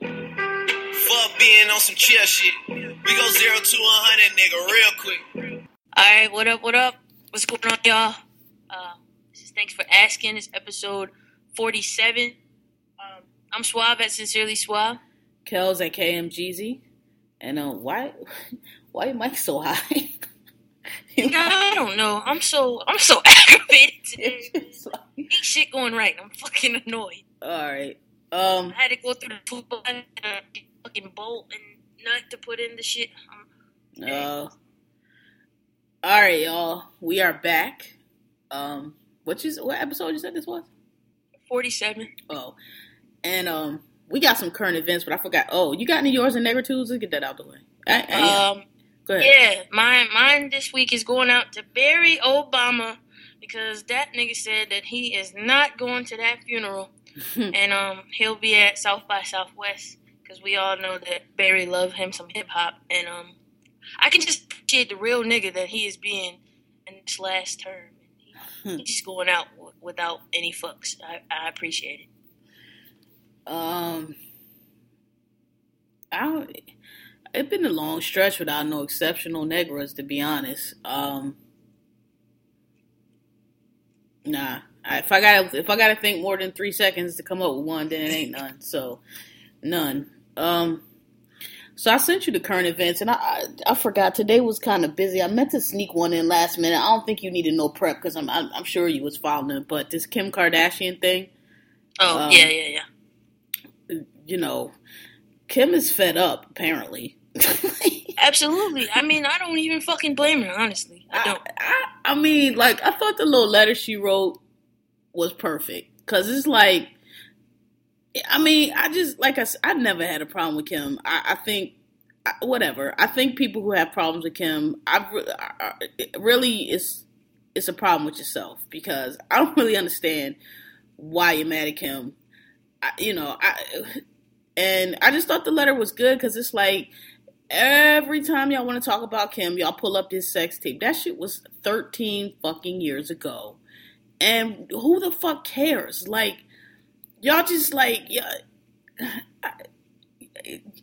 Fuck being on some chill shit. We go 0 to 100, nigga, real quick. Alright, what up, what up? What's going on, y'all? This is Thanks for Asking. It's episode 47. I'm Suave at Sincerely Suave. Kells at KMGZ. And why your mic so high? I don't know. I'm so aggravated today. Ain't shit going right. I'm fucking annoyed. All right. I had to go through the food and fucking bolt and nut to put in the shit. All right, y'all. We are back. What episode you said this was? 47. Oh, and we got some current events, but I forgot. Oh, you got any yours and negatives? Let's get that out the way. Go ahead. Yeah, mine this week is going out to Barry Obama because that nigga said that he is not going to that funeral, and he'll be at South by Southwest because we all know that Barry loved him some hip hop, and I can just appreciate the real nigga that he is being in this last term. He's just going out without any fucks. I appreciate it. It's been a long stretch without no exceptional negras, to be honest. Nah. If I gotta think more than 3 seconds to come up with one, then it ain't none. So, none. So I sent you the current events, and I forgot. Today was kind of busy. I meant to sneak one in last minute. I don't think you needed no prep, because I'm sure you was following it, but this Kim Kardashian thing. Oh, yeah. You know, Kim is fed up, apparently. Absolutely. I mean, I don't even fucking blame her, honestly. I don't. I mean, I thought the little letter she wrote was perfect. Because it's like, I mean, I never had a problem with Kim. I think people who have problems with Kim, it's a problem with yourself. Because I don't really understand why you're mad at Kim. And I just thought the letter was good because it's like every time y'all want to talk about Kim, y'all pull up this sex tape. That shit was 13 fucking years ago. And who the fuck cares? Like, y'all just like,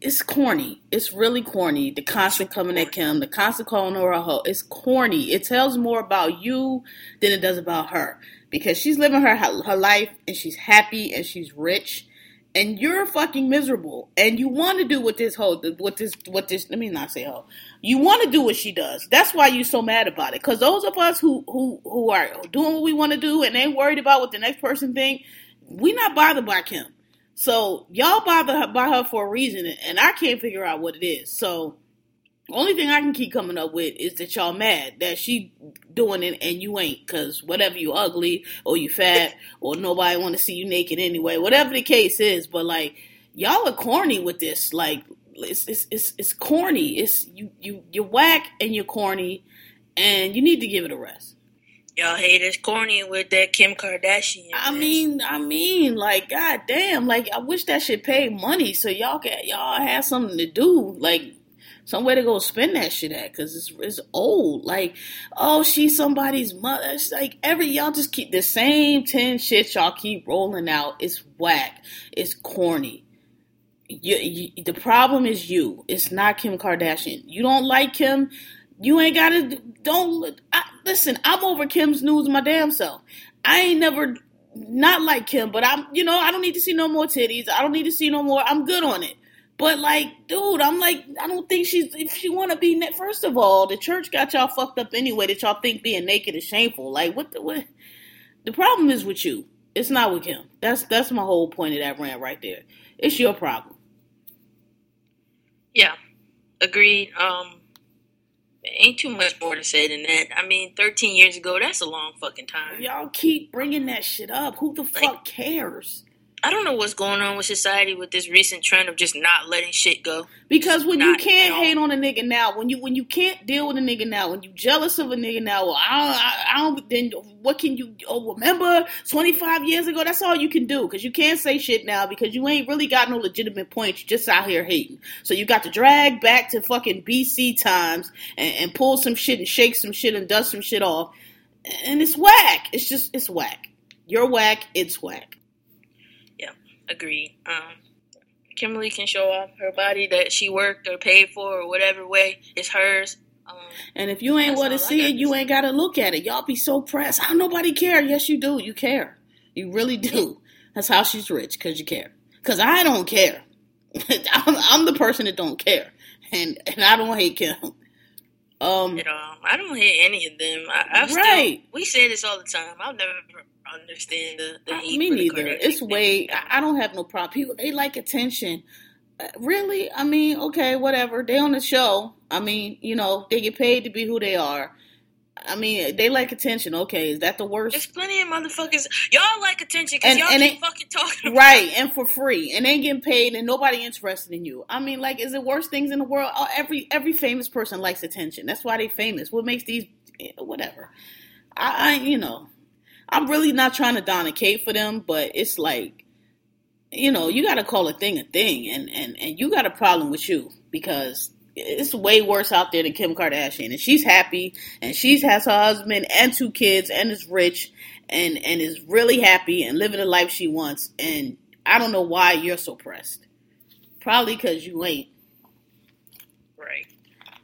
it's corny. It's really corny. The constant coming at Kim, the constant calling her a hoe. It's corny. It tells more about you than it does about her because she's living her life and she's happy and she's rich. And you're fucking miserable, and you want to do what this. Let me not say hoe. You want to do what she does. That's why you're so mad about it. Because those of us who are doing what we want to do and ain't worried about what the next person think, we not bothered by Kim. So y'all bothered by her for a reason, and I can't figure out what it is. So only thing I can keep coming up with is that y'all mad that she doing it and you ain't, because whatever, you ugly or you fat or nobody want to see you naked anyway, whatever the case is. But like, y'all are corny with this. Like, it's corny. It's you're whack and you're corny, and you need to give it a rest. Y'all haters corny with that Kim Kardashian. I mean, like, goddamn, like, I wish that shit paid money so y'all have something to do, like. Somewhere to go spend that shit at, because it's old. Like, oh, she's somebody's mother. It's like y'all just keep the same 10 shit y'all keep rolling out. It's whack. It's corny. The problem is you. It's not Kim Kardashian. You don't like Kim. You ain't got to. Listen, I'm over Kim's news my damn self. I ain't never not like Kim, but I don't need to see no more titties. I don't need to see no more. I'm good on it. But, like, dude, I'm like, I don't think if she want to be, first of all, the church got y'all fucked up anyway that y'all think being naked is shameful. Like, what? The problem is with you. It's not with him. That's my whole point of that rant right there. It's your problem. Yeah. Agreed. Ain't too much more to say than that. I mean, 13 years ago, that's a long fucking time. Y'all keep bringing that shit up. Who the fuck cares? I don't know what's going on with society with this recent trend of just not letting shit go. Because when you can't hate on a nigga now, when you can't deal with a nigga now, when you jealous of a nigga now, well, I don't. Then what can you? Oh, remember 25 years ago? That's all you can do because you can't say shit now because you ain't really got no legitimate points. You just out here hating. So you got to drag back to fucking BC times and pull some shit and shake some shit and dust some shit off. And it's whack. It's whack. You're whack. It's whack. Agreed. Kimberly can show off her body that she worked or paid for or whatever way. It's hers. And if you ain't want to see it, you ain't got to look at it. Y'all be so pressed. Oh, nobody care. Yes, you do. You care. You really do. That's how she's rich, because you care. Because I don't care. I'm the person that don't care. And I don't hate Kim. At all. I don't hate any of them. We say this all the time. I'll never understand the hate. Me neither. It's way. I don't have no problem. People, they like attention. Really? I mean, okay, whatever. They on the show. I mean, you know, they get paid to be who they are. I mean, they like attention. Okay, is that the worst? There's plenty of motherfuckers. Y'all like attention because y'all keep fucking talking about it. Right, and for free. And they ain't getting paid and nobody interested in you. I mean, like, is it worse things in the world? Oh, every famous person likes attention. That's why they famous. What makes these... Whatever. I'm really not trying to don a cape for them, but it's like, you know, you got to call a thing, and you got a problem with you because... It's way worse out there than Kim Kardashian, and she's happy, and she has her husband and two kids, and is rich, and is really happy and living the life she wants. And I don't know why you're so pressed. Probably because you ain't. Right.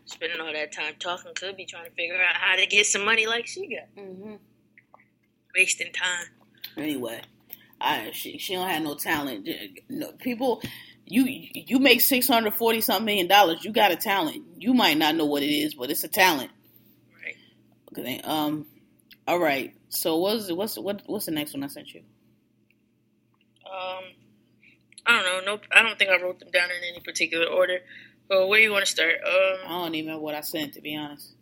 Spending all that time talking could be trying to figure out how to get some money like she got. Mm-hmm. Wasting time. Anyway, she don't have no talent. No, people. You make $640-something million. You got a talent. You might not know what it is, but it's a talent. Right. Okay. All right. So what's the next one I sent you? I don't know. Nope. I don't think I wrote them down in any particular order. But where do you want to start? I don't even know what I sent, to be honest.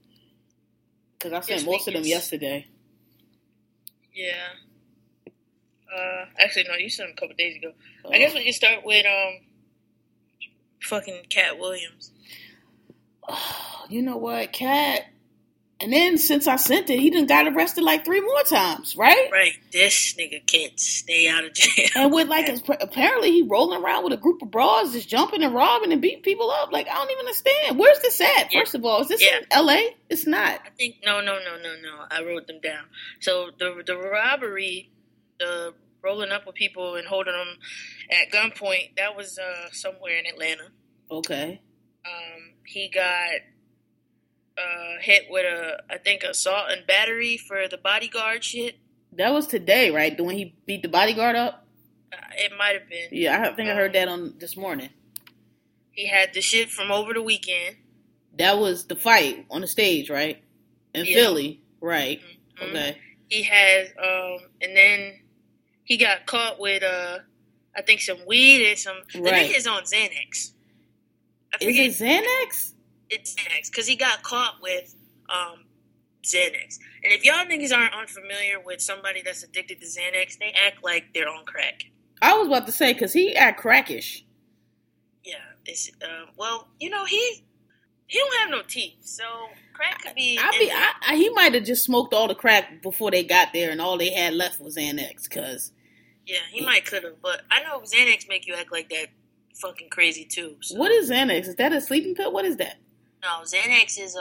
Because I sent most of them yesterday. Yeah. Actually, no, you sent them a couple days ago. Oh. I guess we can start with fucking Cat Williams. Oh, you know what, Cat? And then since I sent it, he done got arrested like 3 more times, right? Right. This nigga can't stay out of jail. And with like, apparently he rolling around with a group of bras, just jumping and robbing and beating people up. Like, I don't even understand. Where's this at? Yeah. First of all, is this in L.A.? It's not. I think no. I wrote them down. So the robbery, the rolling up with people and holding them at gunpoint, that was somewhere in Atlanta. Okay. He got hit with assault and battery for the bodyguard shit. That was today, right? When he beat the bodyguard up? It might have been. Yeah, I think I heard that on this morning. He had the shit from over the weekend. That was the fight on the stage, right? In Philly, right? Mm-hmm. Okay. He has, and then... He got caught with, I think, some weed and some... Right. The nigga is on Xanax. Is it Xanax? It's Xanax, because he got caught with Xanax. And if y'all niggas aren't unfamiliar with somebody that's addicted to Xanax, they act like they're on crack. I was about to say, because he act crackish. Yeah. It's, well, you know, he don't have no teeth, so... Crack could be. He might have just smoked all the crack before they got there, and all they had left was Xanax. Cause yeah, he might could have, but I know Xanax make you act like that fucking crazy too. So. What is Xanax? Is that a sleeping pill? What is that? No, Xanax is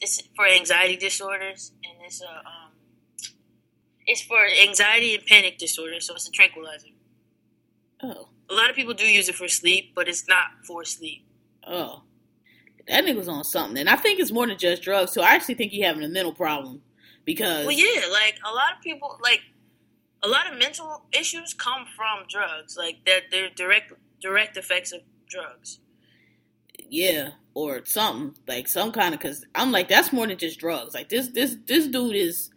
it's for anxiety disorders, and it's it's for anxiety and panic disorders. So it's a tranquilizer. Oh, a lot of people do use it for sleep, but it's not for sleep. Oh. That nigga's on something. And I think it's more than just drugs, too. I actually think he's having a mental problem because... Well, yeah, like, a lot of people, like, a lot of mental issues come from drugs. Like, they're direct effects of drugs. Yeah, or something. Like, some kind of... Because I'm like, that's more than just drugs. Like, this dude is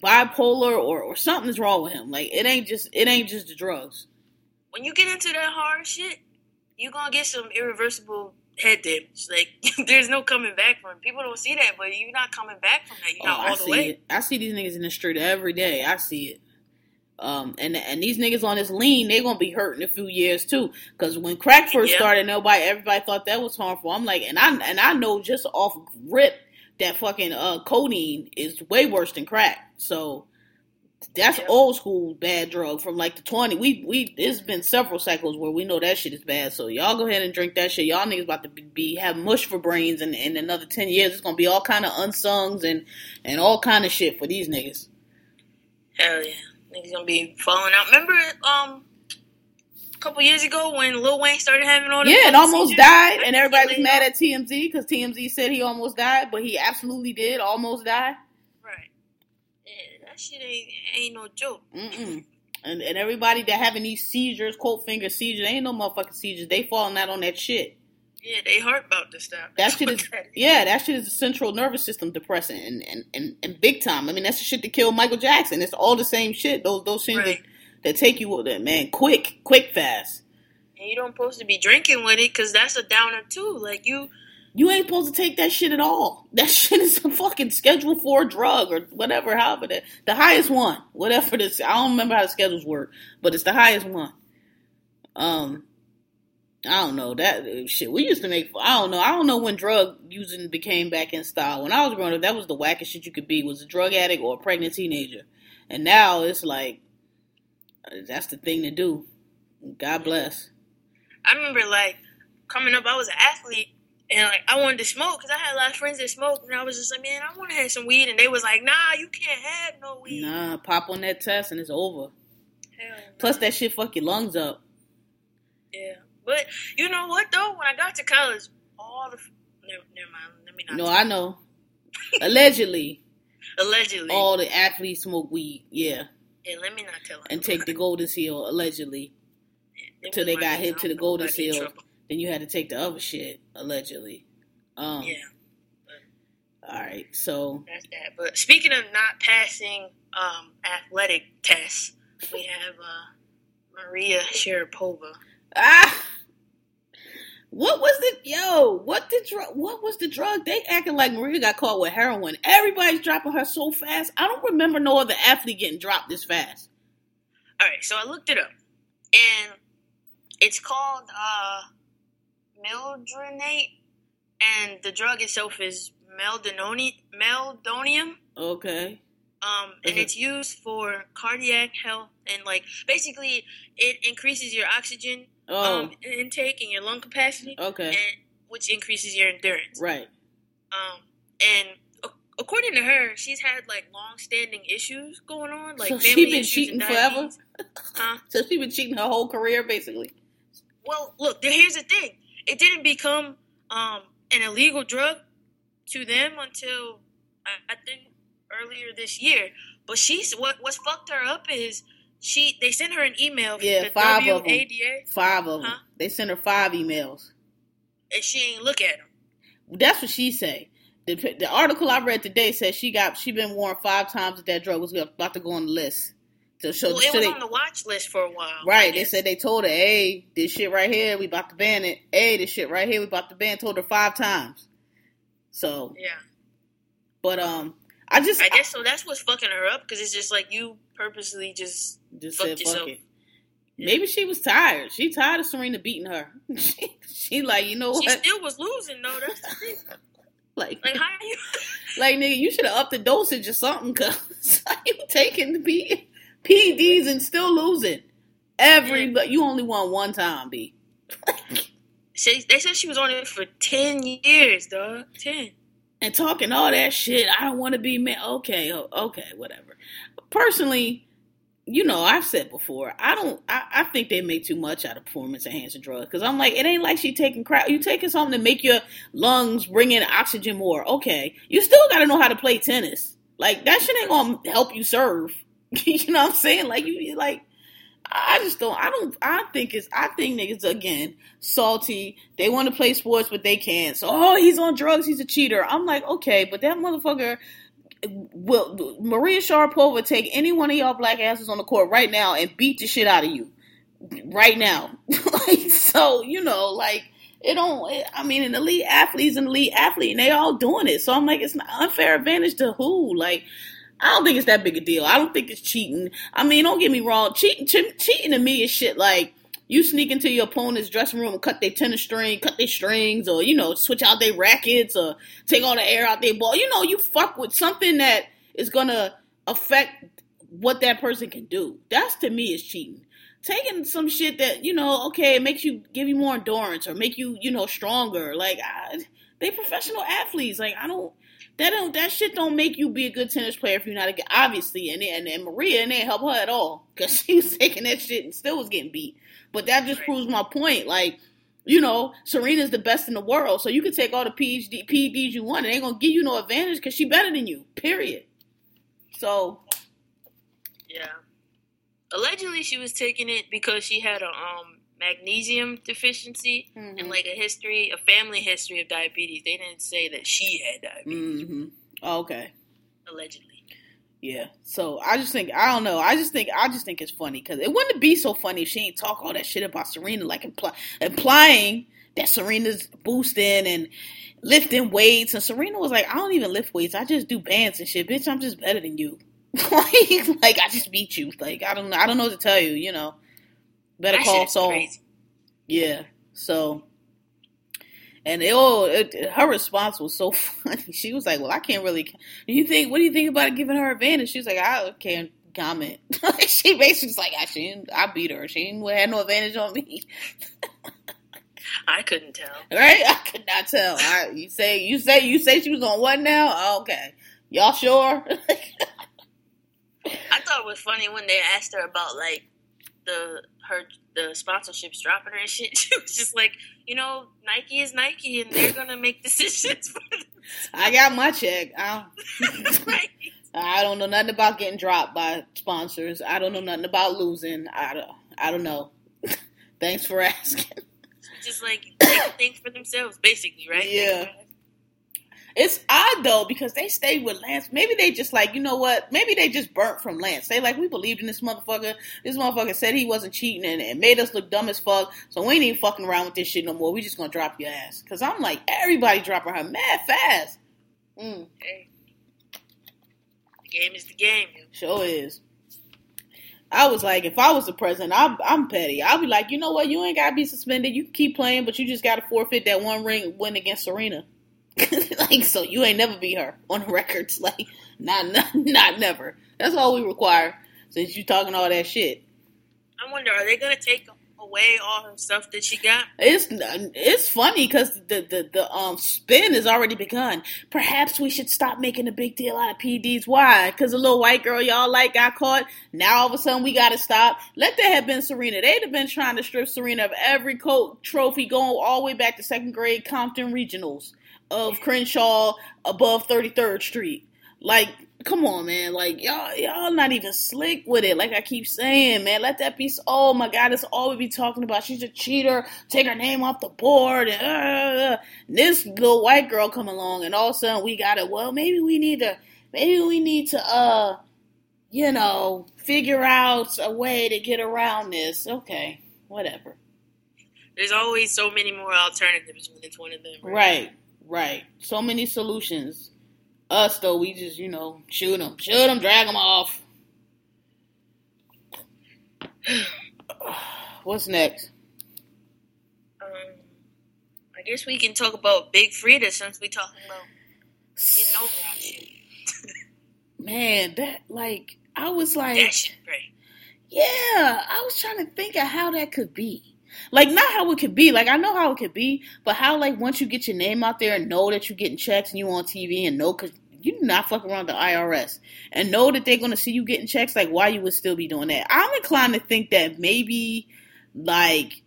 bipolar or something's wrong with him. Like, it ain't just the drugs. When you get into that hard shit... You're going to get some irreversible head damage. Like, there's no coming back from it. People don't see that, but you're not coming back from that. You're not all the way. I see these niggas in the street every day. I see it. And these niggas on this lean, they gonna be hurt in a few years too. Cause when crack first started, everybody thought that was harmful. I'm like, and I know just off rip that fucking codeine is way worse than crack. So that's old school bad drug from like the 20s. We it's been several cycles where we know that shit is bad. So y'all go ahead and drink that shit. Y'all niggas about to be have mush for brains in another 10 years. It's gonna be all kind of unsungs and all kind of shit for these niggas. Hell yeah. Niggas gonna be falling out. Remember, a couple years ago when Lil Wayne started having all the and almost died, and everybody was mad at TMZ because TMZ said he almost died, but he absolutely did almost die. Right. Yeah, that shit ain't no joke. Mm-mm. And everybody that having these seizures, quote finger seizures, ain't no motherfucking seizures. They falling out on that shit. Yeah, they heart about to stop. That shit is a central nervous system depressant and big time. I mean, that's the shit that killed Michael Jackson. It's all the same shit. Those things that take you with it, man. Quick, fast. And you don't supposed to be drinking with it because that's a downer too. Like you ain't supposed to take that shit at all. That shit is a fucking Schedule 4 drug or whatever. However, the highest one, whatever this. I don't remember how the schedules work, but it's the highest one. I don't know, that shit, we used to make, I don't know when drug using became back in style. When I was growing up, that was the wackest shit you could be, was a drug addict or a pregnant teenager. And now it's like, that's the thing to do. God bless. I remember, like, coming up, I was an athlete, and, like, I wanted to smoke, because I had a lot of friends that smoked, and I was just like, man, I want to have some weed, and they was like, nah, you can't have no weed. Nah, pop on that test, and it's over. Hell no. Plus, that shit fuck your lungs up. Yeah. But you know what though? When I got to college, never mind. Let me not. No, I know. Allegedly, all the athletes smoke weed. Yeah. Yeah. Let me not tell them. And take the Golden Seal allegedly, until they got hit to the Golden Seal. Then you had to take the other shit allegedly. Yeah. But, all right. So that's that. But speaking of not passing athletic tests, we have Maria Sharapova. What was it? Yo, what was the drug? They acting like Maria got caught with heroin. Everybody's dropping her so fast. I don't remember no other athlete getting dropped this fast. All right, so I looked it up, and it's called mildronate, and the drug itself is meldonium. Okay. And it's used for cardiac health, and like basically it increases your oxygen intake and your lung capacity, which increases your endurance. Right. And according to her, she's had like long-standing issues going on, like so family issues. She's been cheating forever. Huh? So she's been cheating her whole career, basically. Well, look, here's the thing: it didn't become an illegal drug to them until I think. Earlier this year, but what's fucked her up is they sent her an email. Yeah, from the WADA. Five of them. They sent her 5 emails, and she ain't look at them. That's what she say. The article I read today says she been warned 5 times that drug was about to go on the list. On the watch list for a while. Right. They said they told her, "Hey, this shit right here, we about to ban it. Hey, this shit right here, we about to ban." Told her 5 times. So yeah, but I guess so. That's what's fucking her up, because it's just like you purposely just fucked yourself. Fuck it. Yeah. Maybe she was tired. She tired of Serena beating her. she like, you know what? She still was losing though. That's the thing. like how you? Like nigga, you should have upped the dosage or something. Cause you taking the PEDs and still losing but you only won one time, B. They said she was on it for 10 years, dog. 10. And talking all that shit, I don't want to be mad. Okay, whatever. Personally, I've said before, I think they make too much out of performance-enhancing drugs. Because I'm like, it ain't like she taking crap. You taking something to make your lungs bring in oxygen more. Okay. You still got to know how to play tennis. Like, that shit ain't going to help you serve. You know what I'm saying? Like, I think niggas, again, salty. They want to play sports, but they can't. So, he's on drugs, he's a cheater. I'm like, okay, but that motherfucker, Maria Sharapova take any one of y'all black asses on the court right now and beat the shit out of you. Right now. An elite athlete's an elite athlete, and they all doing it. So I'm like, it's an unfair advantage to who? Like, I don't think it's that big a deal. I don't think it's cheating. I mean, don't get me wrong. Cheating to me is shit like you sneak into your opponent's dressing room and cut their tennis string, cut their strings, or, you know, switch out their rackets or take all the air out their ball. You know, you fuck with something that is going to affect what that person can do. That's, to me, is cheating. Taking some shit that, you know, okay, it makes you, give you more endurance or make you, you know, stronger. Like, they professional athletes. Like, that shit don't make you be a good tennis player if you're not a good, obviously, and Maria, and they help her at all, because she was taking that shit and still was getting beat, but that just proves my point, like, you know, Serena's the best in the world, so you can take all the PEDs you want, and they ain't gonna give you no advantage, because she better than you, period, so. Yeah, allegedly she was taking it because she had a, magnesium deficiency, mm-hmm. and like a family history of diabetes. They didn't say that she had diabetes. Mm-hmm. Oh, okay. Allegedly. Yeah. So I just think it's funny, because it wouldn't be so funny if she ain't talk all that shit about Serena, like implying that Serena's boosting and lifting weights. And Serena was like, I don't even lift weights. I just do bands and shit. Bitch, I'm just better than you. like I just beat you. Like I don't know what to tell you. You know. Better call Saul. Yeah. So, and her response was so funny. She was like, "Well, I can't really. What do you think about it giving her advantage?" She was like, "I can't comment." She basically was like, "I beat her. She had no advantage on me." I couldn't tell. Right? I could not tell. You say she was on what now? Oh, okay, y'all sure? I thought it was funny when they asked her about like the sponsorships dropping her and shit. She was just like, you know, Nike is Nike and they're gonna make decisions for them. I got my check. Right. I don't know nothing about getting dropped by sponsors. I don't know nothing about losing. I don't know. Thanks for asking. Just like they think for themselves, basically, right? Yeah. It's odd, though, because they stayed with Lance. Maybe they just like, you know what? Maybe they just burnt from Lance. They like, we believed in this motherfucker. This motherfucker said he wasn't cheating and made us look dumb as fuck. So we ain't even fucking around with this shit no more. We just gonna drop your ass. Because I'm like, everybody dropping her mad fast. Mm. Hey. The game is the game. Sure is. I was like, if I was the president, I'm petty. I'd be like, you know what? You ain't gotta be suspended. You can keep playing, but you just gotta forfeit that one ring win against Serena. Like, so you ain't never beat her on the records. Like, not never. That's all we require, since you talking all that shit. I wonder, are they gonna take away all her stuff that she got? It's funny because the spin has already begun. Perhaps we should stop making a big deal out of PDs. Why? Because a little white girl y'all like got caught. Now all of a sudden we gotta stop. Let that have been Serena. They'd have been trying to strip Serena of every trophy going all the way back to second grade Compton Regionals. Of Crenshaw above 33rd Street. Like, come on, man. Like, y'all not even slick with it. Like I keep saying, man, let that be. Oh my God, that's all we be talking about. She's a cheater. Take her name off the board. And this little white girl come along, and all of a sudden we got it. Well, maybe we need to, you know, figure out a way to get around this. Okay, whatever. There's always so many more alternatives when it's one of them. Right. Right. So many solutions. Us, though, we just, you know, shoot them, drag them off. What's next? I guess we can talk about Big Freedia since we talking about getting over our shit. Man, that, like, I was like... That shit great. Yeah, I was trying to think of how that could be. Like, not how it could be. Like, I know how it could be, but how, like, once you get your name out there and know that you're getting checks and you on TV and know, because you not fuck around the IRS and know that they're going to see you getting checks, like, why you would still be doing that? I'm inclined to think that maybe, like,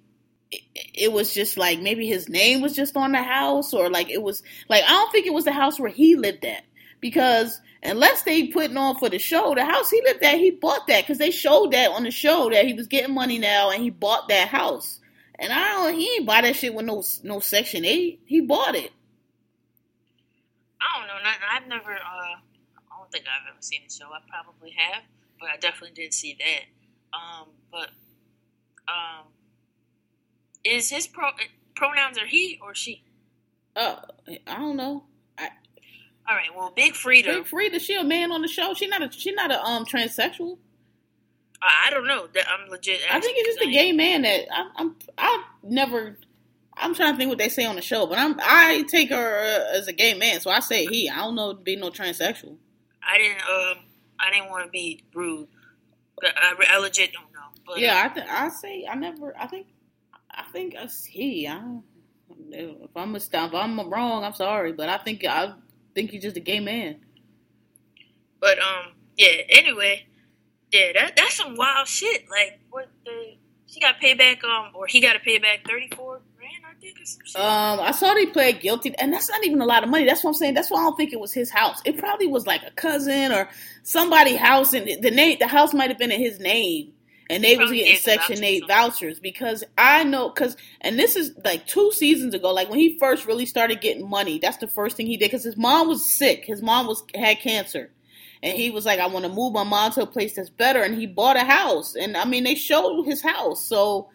it was just, like, maybe his name was just on the house or, like, it was, like, I don't think it was the house where he lived at because... Unless they putting on for the show, the house he lived at, he bought that because they showed that on the show that he was getting money now and he bought that house. And he ain't buy that shit with no Section 8. He bought it. I don't know. I've never. I don't think I've ever seen the show. I probably have, but I definitely didn't see that. But is his pronouns are he or she? I don't know. All right. Well, Big Freedia. Big Freedia. She a man on the show. She not a transsexual. I don't know. I'm legit. I think it's just a gay man that I'm trying to think what they say on the show, but I take her as a gay man, so I say he. I don't know be no transsexual. I didn't want to be rude, but I legit don't know. But yeah, I think it's he. If I'm wrong, I'm sorry, but I think he's just a gay man. But yeah. Anyway, yeah, that's some wild shit. Like what the she got paid back or he got to pay back $34,000, I think, or some shit. I saw they pled guilty, and that's not even a lot of money. That's what I'm saying. That's why I don't think it was his house. It probably was like a cousin or somebody's house, and the house might have been in his name. And they was getting Section 8 vouchers because I know, and this is like 2 seasons ago, like when he first really started getting money, that's the first thing he did because his mom was sick. His mom had cancer. And he was like, I want to move my mom to a place that's better. And he bought a house. And I mean, they showed his house. So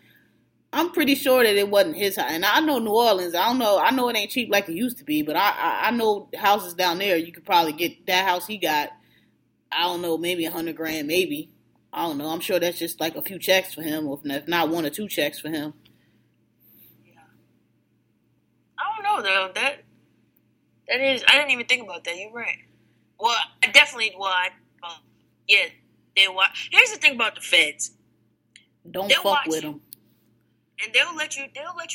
I'm pretty sure that it wasn't his house. And I know New Orleans. I don't know. I know it ain't cheap like it used to be, but I know houses down there, you could probably get that house he got. I don't know, maybe $100,000, maybe. I don't know. I'm sure that's just like a few checks for him, or if not 1 or 2 checks for him. Yeah. I don't know though. That is. I didn't even think about that. You're right. Well, I definitely. Well, yeah. They watch. Here's the thing about the feds. They'll fuck with them. And they'll let you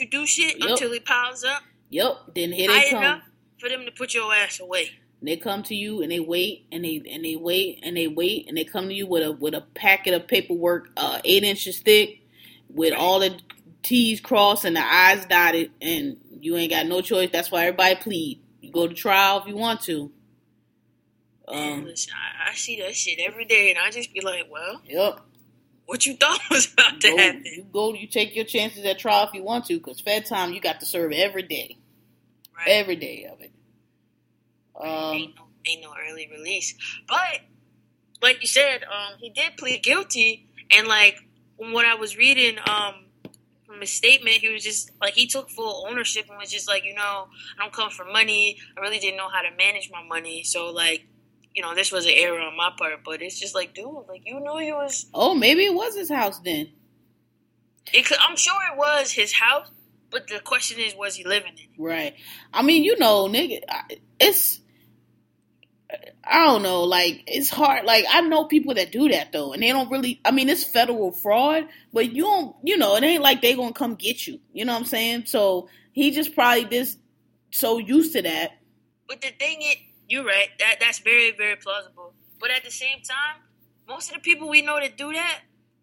do shit until it piles up. Yep. Then here they come. High enough for them to put your ass away. And they come to you and they wait and they come to you with a packet of paperwork 8 inches thick with all the T's crossed and the I's dotted, and you ain't got no choice. That's why everybody plead. You go to trial if you want to. Man, listen, I see that shit every day, and I just be like, well, yep. What you thought was about to happen. You take your chances at trial if you want to, because fed time you got to serve every day. Right. Every day of it. Ain't no early release, but like you said, he did plead guilty, and like from what I was reading, from his statement, he was just like he took full ownership and was just like, you know, I don't come for money. I really didn't know how to manage my money, so like, you know, this was an error on my part. But it's just like, dude, like you knew you was. Oh, maybe it was his house then. I'm sure it was his house, but the question is, was he living in it? Right. I mean, you know, nigga, it's. I don't know, like, it's hard, like, I know people that do that, though, and they don't really, I mean, it's federal fraud, but you don't, you know, it ain't like they gonna come get you, you know what I'm saying, so he just probably just so used to that. But the thing is, you're right, that's very, very plausible, but at the same time, most of the people we know that do that,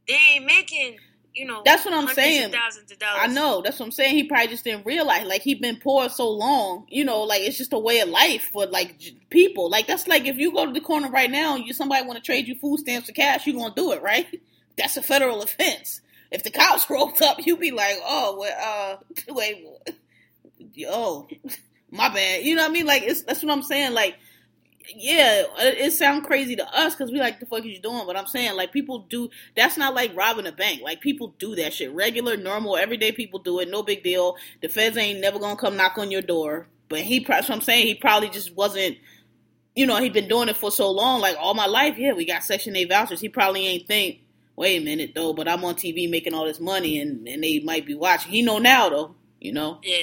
they ain't making, you know, that's what I'm saying, thousands of dollars. I know, that's what I'm saying, he probably just didn't realize, like, he'd been poor so long, you know, like, it's just a way of life for, like, people, like, that's like, if you go to the corner right now, somebody want to trade you food stamps for cash, you're gonna do it, right? That's a federal offense. If the cops rolled up, you'd be like, oh, well, wait, oh, my bad, you know what I mean, like, that's what I'm saying, like, yeah, it sounds crazy to us because we like, the fuck is you doing? But I'm saying, like, people do, that's not like robbing a bank. Like, people do that shit. Regular, normal, everyday people do it. No big deal. The feds ain't never gonna come knock on your door. But that's what I'm saying, he probably just wasn't, you know, he'd been doing it for so long. Like, all my life, yeah, we got Section 8 vouchers. He probably ain't think, wait a minute, though, but I'm on TV making all this money and they might be watching. He know now, though, you know? Yeah.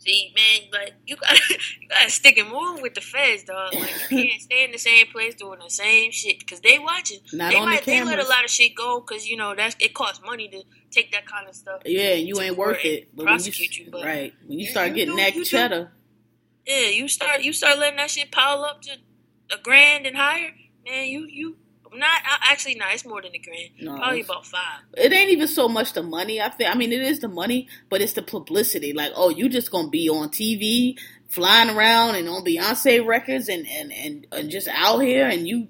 See, man, like, you gotta stick and move with the feds, dog. Like, you can't stay in the same place doing the same shit, because they watching. They let a lot of shit go, because, you know, it costs money to take that kind of stuff. Yeah, and you ain't worth it. But prosecute you, but, right. When you start getting that cheddar. Yeah, you start letting that shit pile up to $1,000 and higher, man, it's more than $1,000. No, probably about $5,000. It ain't even so much the money, I think. I mean, it is the money, but it's the publicity. Like, oh, you just gonna be on TV, flying around and on Beyonce records and just out here and you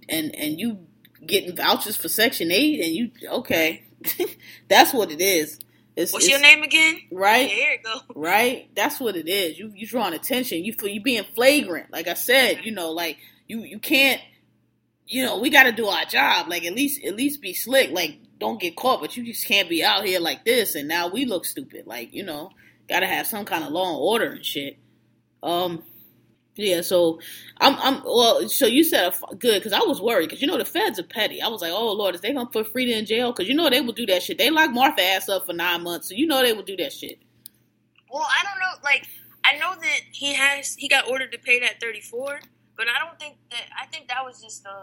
getting vouchers for Section 8 and you, okay. That's what it is. What's your name again? Right. Yeah, here it go. Right. That's what it is. You drawing attention. You being flagrant. Like I said, you know, like you can't. You know, we got to do our job. Like, at least be slick. Like, don't get caught. But you just can't be out here like this. And now we look stupid. Like, you know, got to have some kind of law and order and shit. Yeah, so so you said good, because I was worried, because the feds are petty. I was like, oh Lord, is they gonna put Freedia in jail? Because they will do that shit. They locked Martha ass up for 9 months, so they will do that shit. Well, I don't know. Like, I know that he got ordered to pay that 34, but I don't think that. I think that was just I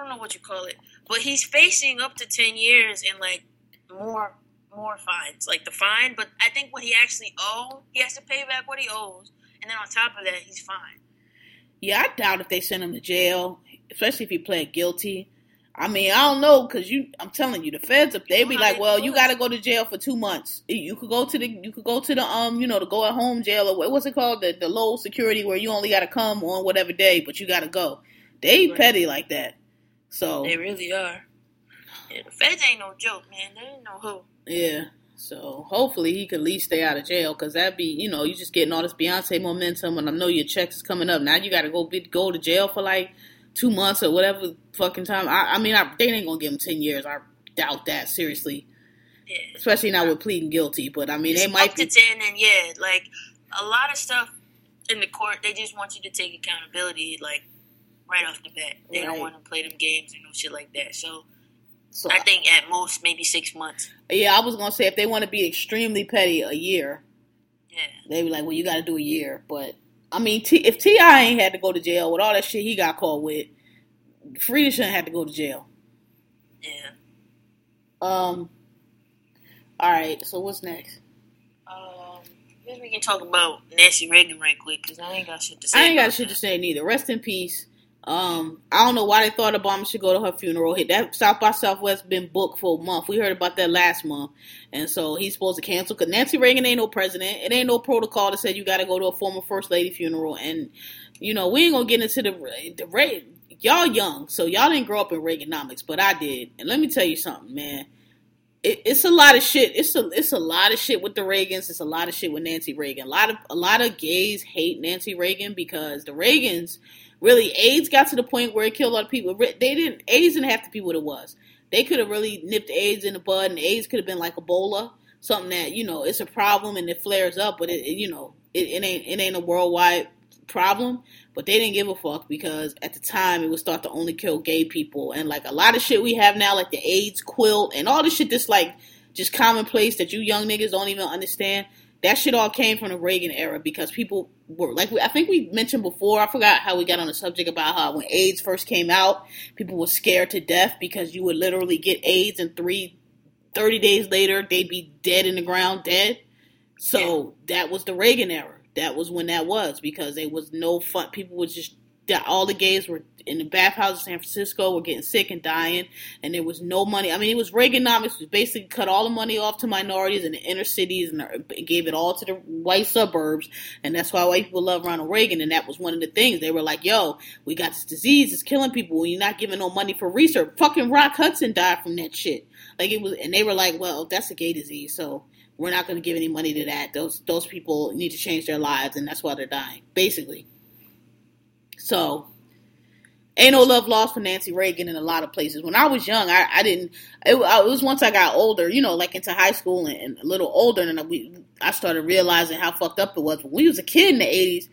don't know what you call it, but he's facing up to 10 years and like more fines, like the fine. But I think what he actually owed, he has to pay back what he owes. And then on top of that, he's fine. Yeah, I doubt if they send him to jail, especially if he pled guilty. I mean, I don't know, because I'm telling you, the feds, they be like, well, you got to go to jail for 2 months. You could go to the go-at-home jail, or what's it called, the low security, where you only got to come on whatever day, but you got to go. They petty like that. So they really are. Yeah, the feds ain't no joke, man. They ain't no hoe. Yeah. So, hopefully, he could at least stay out of jail, because that'd be, you just getting all this Beyonce momentum, and I know your checks is coming up. Now you got to go to jail for, 2 months or whatever fucking time. I mean, they ain't going to give him 10 years. I doubt that, seriously. Yeah. Especially not with pleading guilty, but, I mean, they might be. Up to 10, and yeah, a lot of stuff in the court, they just want you to take accountability, right off the bat. They don't want to play them games and no shit like that, So I think at most maybe 6 months. Yeah, I was going to say, if they want to be extremely petty, a year. Yeah. They be like, well, you got to do a year. But, I mean, if T.I. ain't had to go to jail with all that shit he got caught with, Freedia shouldn't have to go to jail. Yeah. All right, so what's next? I guess we can talk about Nancy Reagan right quick, because I ain't got shit to say. I ain't got shit to say neither. Rest in peace. I don't know why they thought Obama should go to her funeral. That South by Southwest been booked for a month. We heard about that last month. And so he's supposed to cancel, because Nancy Reagan ain't no president. It ain't no protocol that said you got to go to a former first lady funeral. And, we ain't going to get into the y'all young, so y'all didn't grow up in Reaganomics, but I did. And let me tell you something, man. It's a lot of shit. It's a lot of shit with the Reagans. It's a lot of shit with Nancy Reagan. A lot of gays hate Nancy Reagan, because the Reagans, really, AIDS got to the point where it killed a lot of people. AIDS didn't have to be what it was. They could have really nipped AIDS in the bud, and AIDS could have been like Ebola, something that, it's a problem and it flares up, but it ain't a worldwide problem. But they didn't give a fuck, because at the time it would start to only kill gay people, and a lot of shit we have now, like the AIDS quilt and all this shit that's just commonplace that you young niggas don't even understand. That shit all came from the Reagan era, because people were I think we mentioned before, I forgot how we got on the subject, about how when AIDS first came out, people were scared to death, because you would literally get AIDS, and 30 days later they'd be dead in the ground, dead. So that was the Reagan era. That was when that was, because there was no fun. People were just, all the gays were in the bathhouses in San Francisco, were getting sick and dying, and there was no money. I mean, it was Reaganomics, which basically cut all the money off to minorities in the inner cities, and gave it all to the white suburbs, and that's why white people love Ronald Reagan, and that was one of the things. They were like, yo, we got this disease, it's killing people, and you're not giving no money for research. Fucking Rock Hudson died from that shit. And they were like, well, that's a gay disease, so we're not going to give any money to that. Those people need to change their lives, and that's why they're dying, basically. So, ain't no love lost for Nancy Reagan in a lot of places. When I was young, it was once I got older, into high school and a little older, and I started realizing how fucked up it was. When we was a kid in the 80s,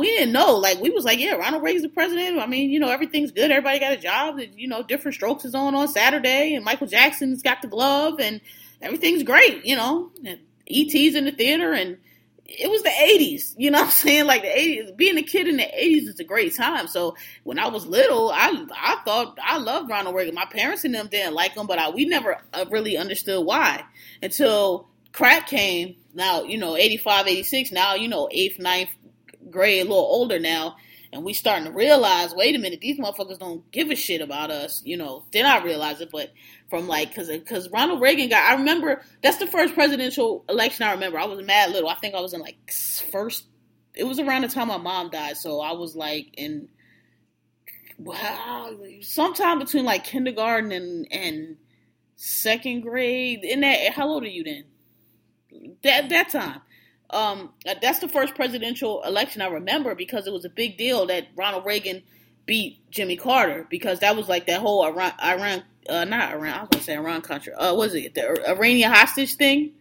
we didn't know. We was like, yeah, Ronald Reagan's the president. I mean, everything's good. Everybody got a job. Different Strokes is on Saturday, and Michael Jackson's got the glove, and everything's great, and E.T.'s in the theater, and it was the 80s, you know what I'm saying? The 80s, being a kid in the 80s is a great time. So when I was little, I thought I loved Ronald Reagan. My parents and them didn't like him, but we never really understood why until crack came. Now, 85, 86, now, 8th, 9th grade, a little older now, and we starting to realize, wait a minute, these motherfuckers don't give a shit about us, Then I realized it, but from because Ronald Reagan I remember, that's the first presidential election I remember. I was mad little. I think I was in it was around the time my mom died, so I was in, wow, sometime between kindergarten and second grade. In that, how old are you then? That time. That's the first presidential election I remember, because it was a big deal that Ronald Reagan beat Jimmy Carter, because that was that whole Iran-Contra, was it the Iranian hostage thing?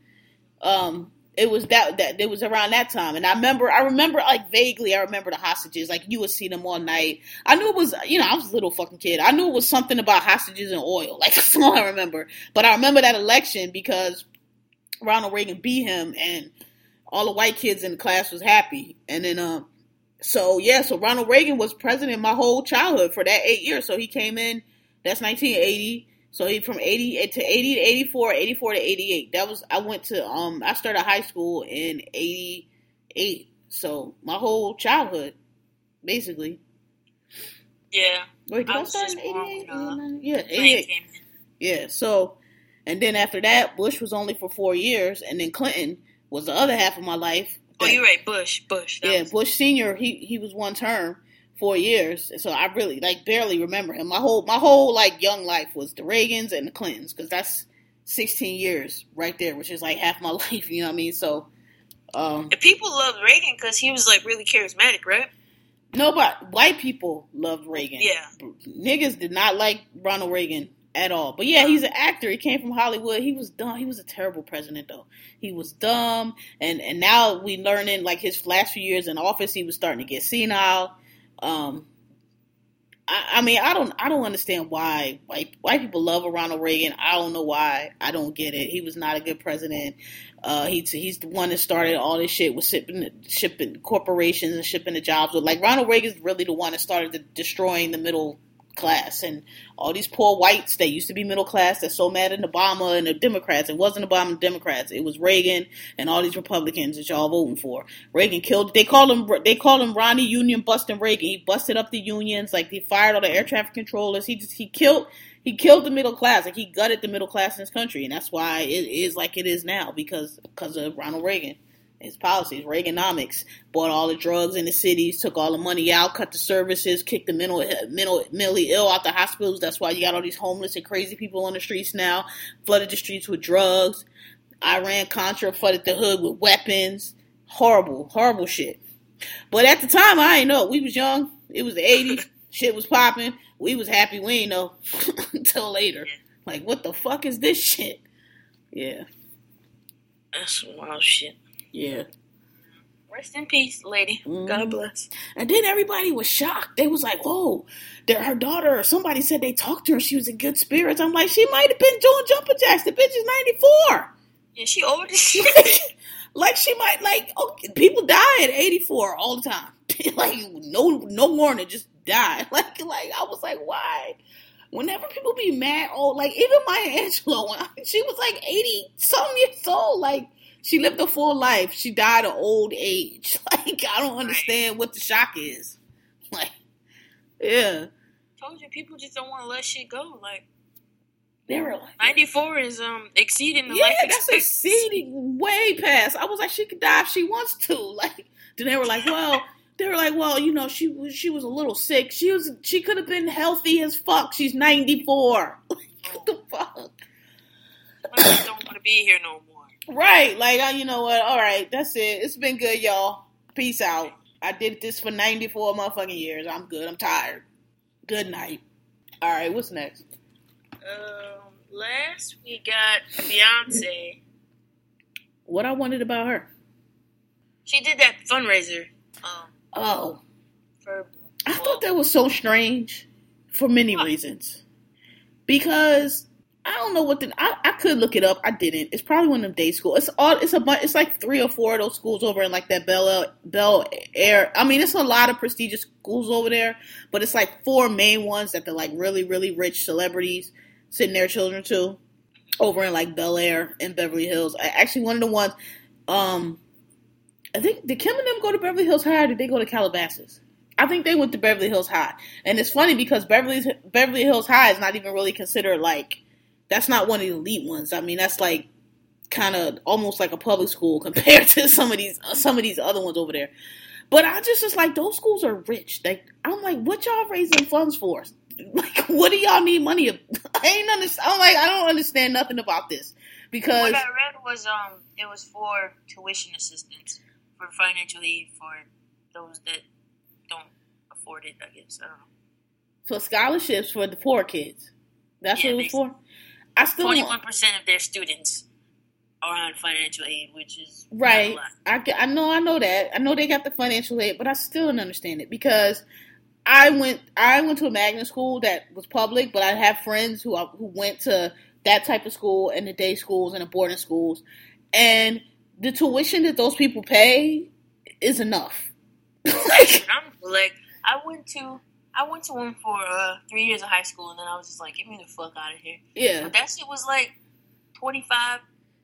It was that it was around that time. And I remember like vaguely, I remember the hostages, like you would see them all night. I knew it was, you know, I was a little fucking kid. I knew it was something about hostages and oil. Like that's all I remember. But I remember that election because Ronald Reagan beat him and all the white kids in the class was happy. And then, so Ronald Reagan was president my whole childhood for that 8 years. So he came in, that's 1980. So he from 80 to 84, 84 to 88. That was, I started high school in 88. So my whole childhood, basically. Yeah. Wait, did I start in 88? Yeah, 88. Yeah, so, and then after that, Bush was only for 4 years, and then Clinton was the other half of my life. Oh, you're right, Bush. Yeah, Bush Sr., he was one term. 4 years, so I really barely remember him. My whole young life was the Reagans and the Clintons, because that's 16 years right there, which is half my life. You know what I mean? So, and people loved Reagan because he was really charismatic, right? No, but white people loved Reagan. Yeah, niggas did not like Ronald Reagan at all. But yeah, he's an actor. He came from Hollywood. He was dumb. He was a terrible president, though. He was dumb, and now we learning his last few years in office, he was starting to get senile. I don't understand why white people love Ronald Reagan. I don't know why. I don't get it. He was not a good president. He's the one that started all this shit with shipping corporations and shipping the jobs. Ronald Reagan's really the one that started destroying the middle class and all these poor whites that used to be middle class that's so mad at Obama and the Democrats. It wasn't Obama and Democrats. It was Reagan and all these Republicans that y'all voting for. Reagan killed. They called him Ronnie Union busting Reagan. He busted up the unions. He fired all the air traffic controllers. He killed the middle class. He gutted the middle class in this country, and that's why it is like it is now because of Ronald Reagan. His policies, Reaganomics, bought all the drugs in the cities, took all the money out, cut the services, kicked the mentally ill out the hospitals. That's why you got all these homeless and crazy people on the streets now. Flooded the streets with drugs. Iran-Contra flooded the hood with weapons. Horrible, horrible shit. But at the time, I ain't know. We was young. It was the 80s. Shit was popping. We was happy. We ain't know until later. What the fuck is this shit? Yeah. That's some wild shit. Yeah. Rest in peace, lady. Mm. God bless. And then everybody was shocked. They was like, "Oh, her daughter." Or somebody said they talked to her. She was in good spirits. I'm like, she might have been doing jumping jacks. The bitch is 94. Yeah, she old as shit. She might people die at 84 all the time. No warning, just die. I was like, why? Whenever people be mad old, even Maya Angelou, she was 80 some years old, she lived a full life. She died of old age. I don't understand what the shock is. Yeah. Told you, people just don't want to let shit go. They were 94 is exceeding the life expectancy. Yeah, that's exceeding way past. I was she could die if she wants to. Then they were well, you know, she was a little sick. She could have been healthy as fuck. She's 94. What the fuck? I just don't want to be here no more. Right, you know what, all right, that's it. It's been good, y'all. Peace out. I did this for 94 motherfucking years. I'm good. I'm tired. Good night. All right, what's next? Last we got Beyoncé. What I wanted about her? She did that fundraiser. I thought that was so strange for many reasons. Because... I don't know what I could look it up. I didn't. It's probably one of them day school. It's three or four of those schools over in that Bel Air. I mean, it's a lot of prestigious schools over there, but it's four main ones that the really, really rich celebrities send their children to over in Bel Air and Beverly Hills. Actually, one of the ones, I think, did Kim and them go to Beverly Hills High or did they go to Calabasas? I think they went to Beverly Hills High. And it's funny because Beverly Hills High is not even really considered that's not one of the elite ones. I mean, that's kind of almost a public school compared to some of these other ones over there. But I just those schools are rich. I'm what y'all raising funds for? What do y'all need money? I don't understand nothing about this because what I read was it was for tuition assistance for financial aid for those that don't afford it. I guess I don't know. So scholarships for the poor kids. That's what it was for. 41% of their students are on financial aid, which is right. I know that. I know they got the financial aid, but I still don't understand it because I went to a magnet school that was public, but I have friends who went to that type of school and the day schools and the boarding schools, and the tuition that those people pay is enough. I went to one for 3 years of high school, and then I was just like, get me the fuck out of here. Yeah. But that shit was like 25,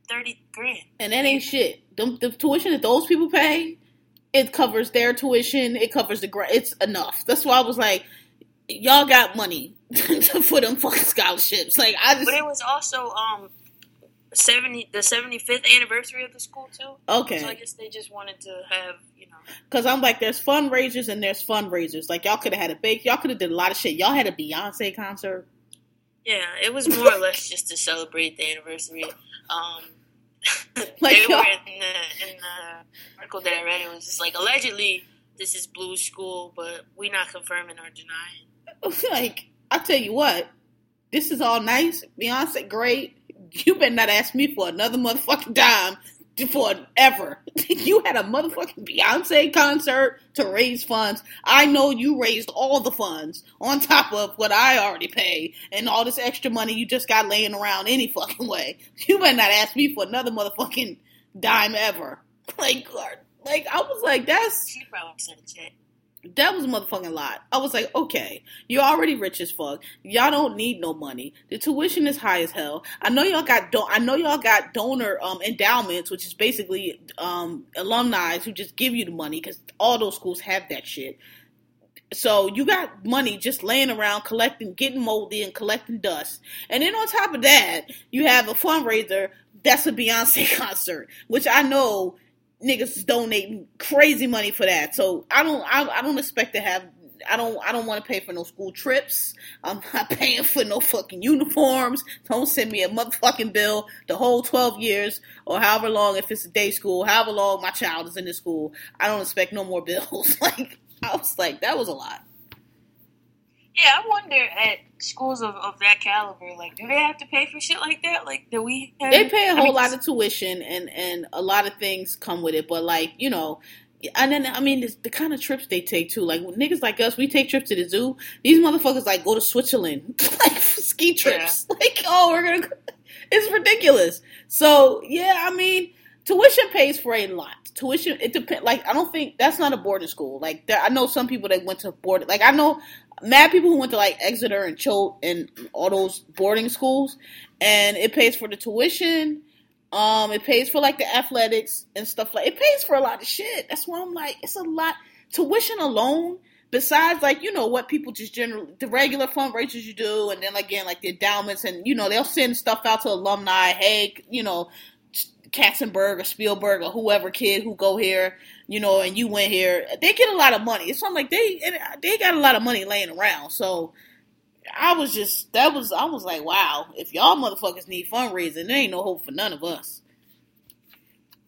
30 grand. And that ain't shit. The tuition that those people pay, it covers their tuition. It covers it's enough. That's why I was like, y'all got money for them fucking scholarships. Like but it was also the 75th anniversary of the school too. Okay. So I guess they just wanted to have, you know. Because I'm like, there's fundraisers and there's fundraisers. Like y'all could have had a bake. Y'all could have did a lot of shit. Y'all had a Beyonce concert. Yeah, it was more or less just to celebrate the anniversary. Like they were in the article that I read. It was just like allegedly this is Blue's school, but we're not confirming or denying. Like I tell you what, this is all nice. Beyonce, great. You better not ask me for another motherfucking dime forever. You had a motherfucking Beyonce concert to raise funds. I know you raised all the funds on top of what I already paid and all this extra money you just got laying around any fucking way. You better not ask me for another motherfucking dime ever. Like I was like, that's... She probably sent a check. That was a motherfucking lot. I was like, okay, you're already rich as fuck. Y'all don't need no money. The tuition is high as hell. I know y'all got donor endowments, which is basically alumni who just give you the money because all those schools have that shit. So you got money just laying around collecting, getting moldy and collecting dust. And then on top of that, you have a fundraiser that's a Beyonce concert, which I know. Niggas donating crazy money for that, so I don't expect to have. I don't want to pay for no school trips. I'm not paying for no fucking uniforms. Don't send me a motherfucking bill the whole 12 years or however long if it's a day school, however long my child is in the school. I don't expect no more bills. Like I was like, that was a lot. Yeah, I wonder at schools of that caliber, like, do they have to pay for shit like that? Like, do we have... They pay a whole lot of tuition, and a lot of things come with it, but, like, you know... And then, I mean, the kind of trips they take, too. Like, niggas like us, we take trips to the zoo. These motherfuckers, like, go to Switzerland. Like, ski trips. Yeah. Like, oh, we're gonna... It's ridiculous. So, yeah, I mean... Tuition pays for a lot. Tuition, it depends. Like, I don't think that's not a boarding school. Like, I know some people that went to boarding. Like, I know mad people who went to like Exeter and Choate and all those boarding schools, and it pays for the tuition. It pays for like the athletics and stuff. Like, it pays for a lot of shit. That's why I'm like, it's a lot. Tuition alone. Besides, like, you know, what people just generally, the regular fundraisers you do, and then again, like the endowments, and you know, they'll send stuff out to alumni. Hey, you know. Katzenberg or Spielberg or whoever kid who go here, you know, and you went here, they get a lot of money. It's something like they got a lot of money laying around. So I was like, wow, if y'all motherfuckers need fundraising, there ain't no hope for none of us.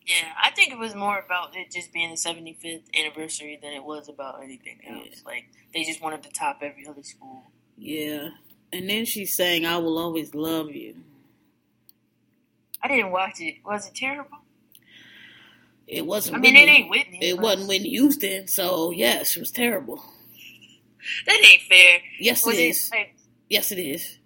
Yeah, I think it was more about it just being the 75th anniversary than it was about anything else. Yeah. Like they just wanted to top every other school. Yeah, and then she sang, "I Will Always Love You." I didn't watch it. Was it terrible? It wasn't. I mean, Whitney. It ain't Whitney. It wasn't Whitney Houston, so yes, it was terrible. That ain't fair. Yes, it is. Yes, it is.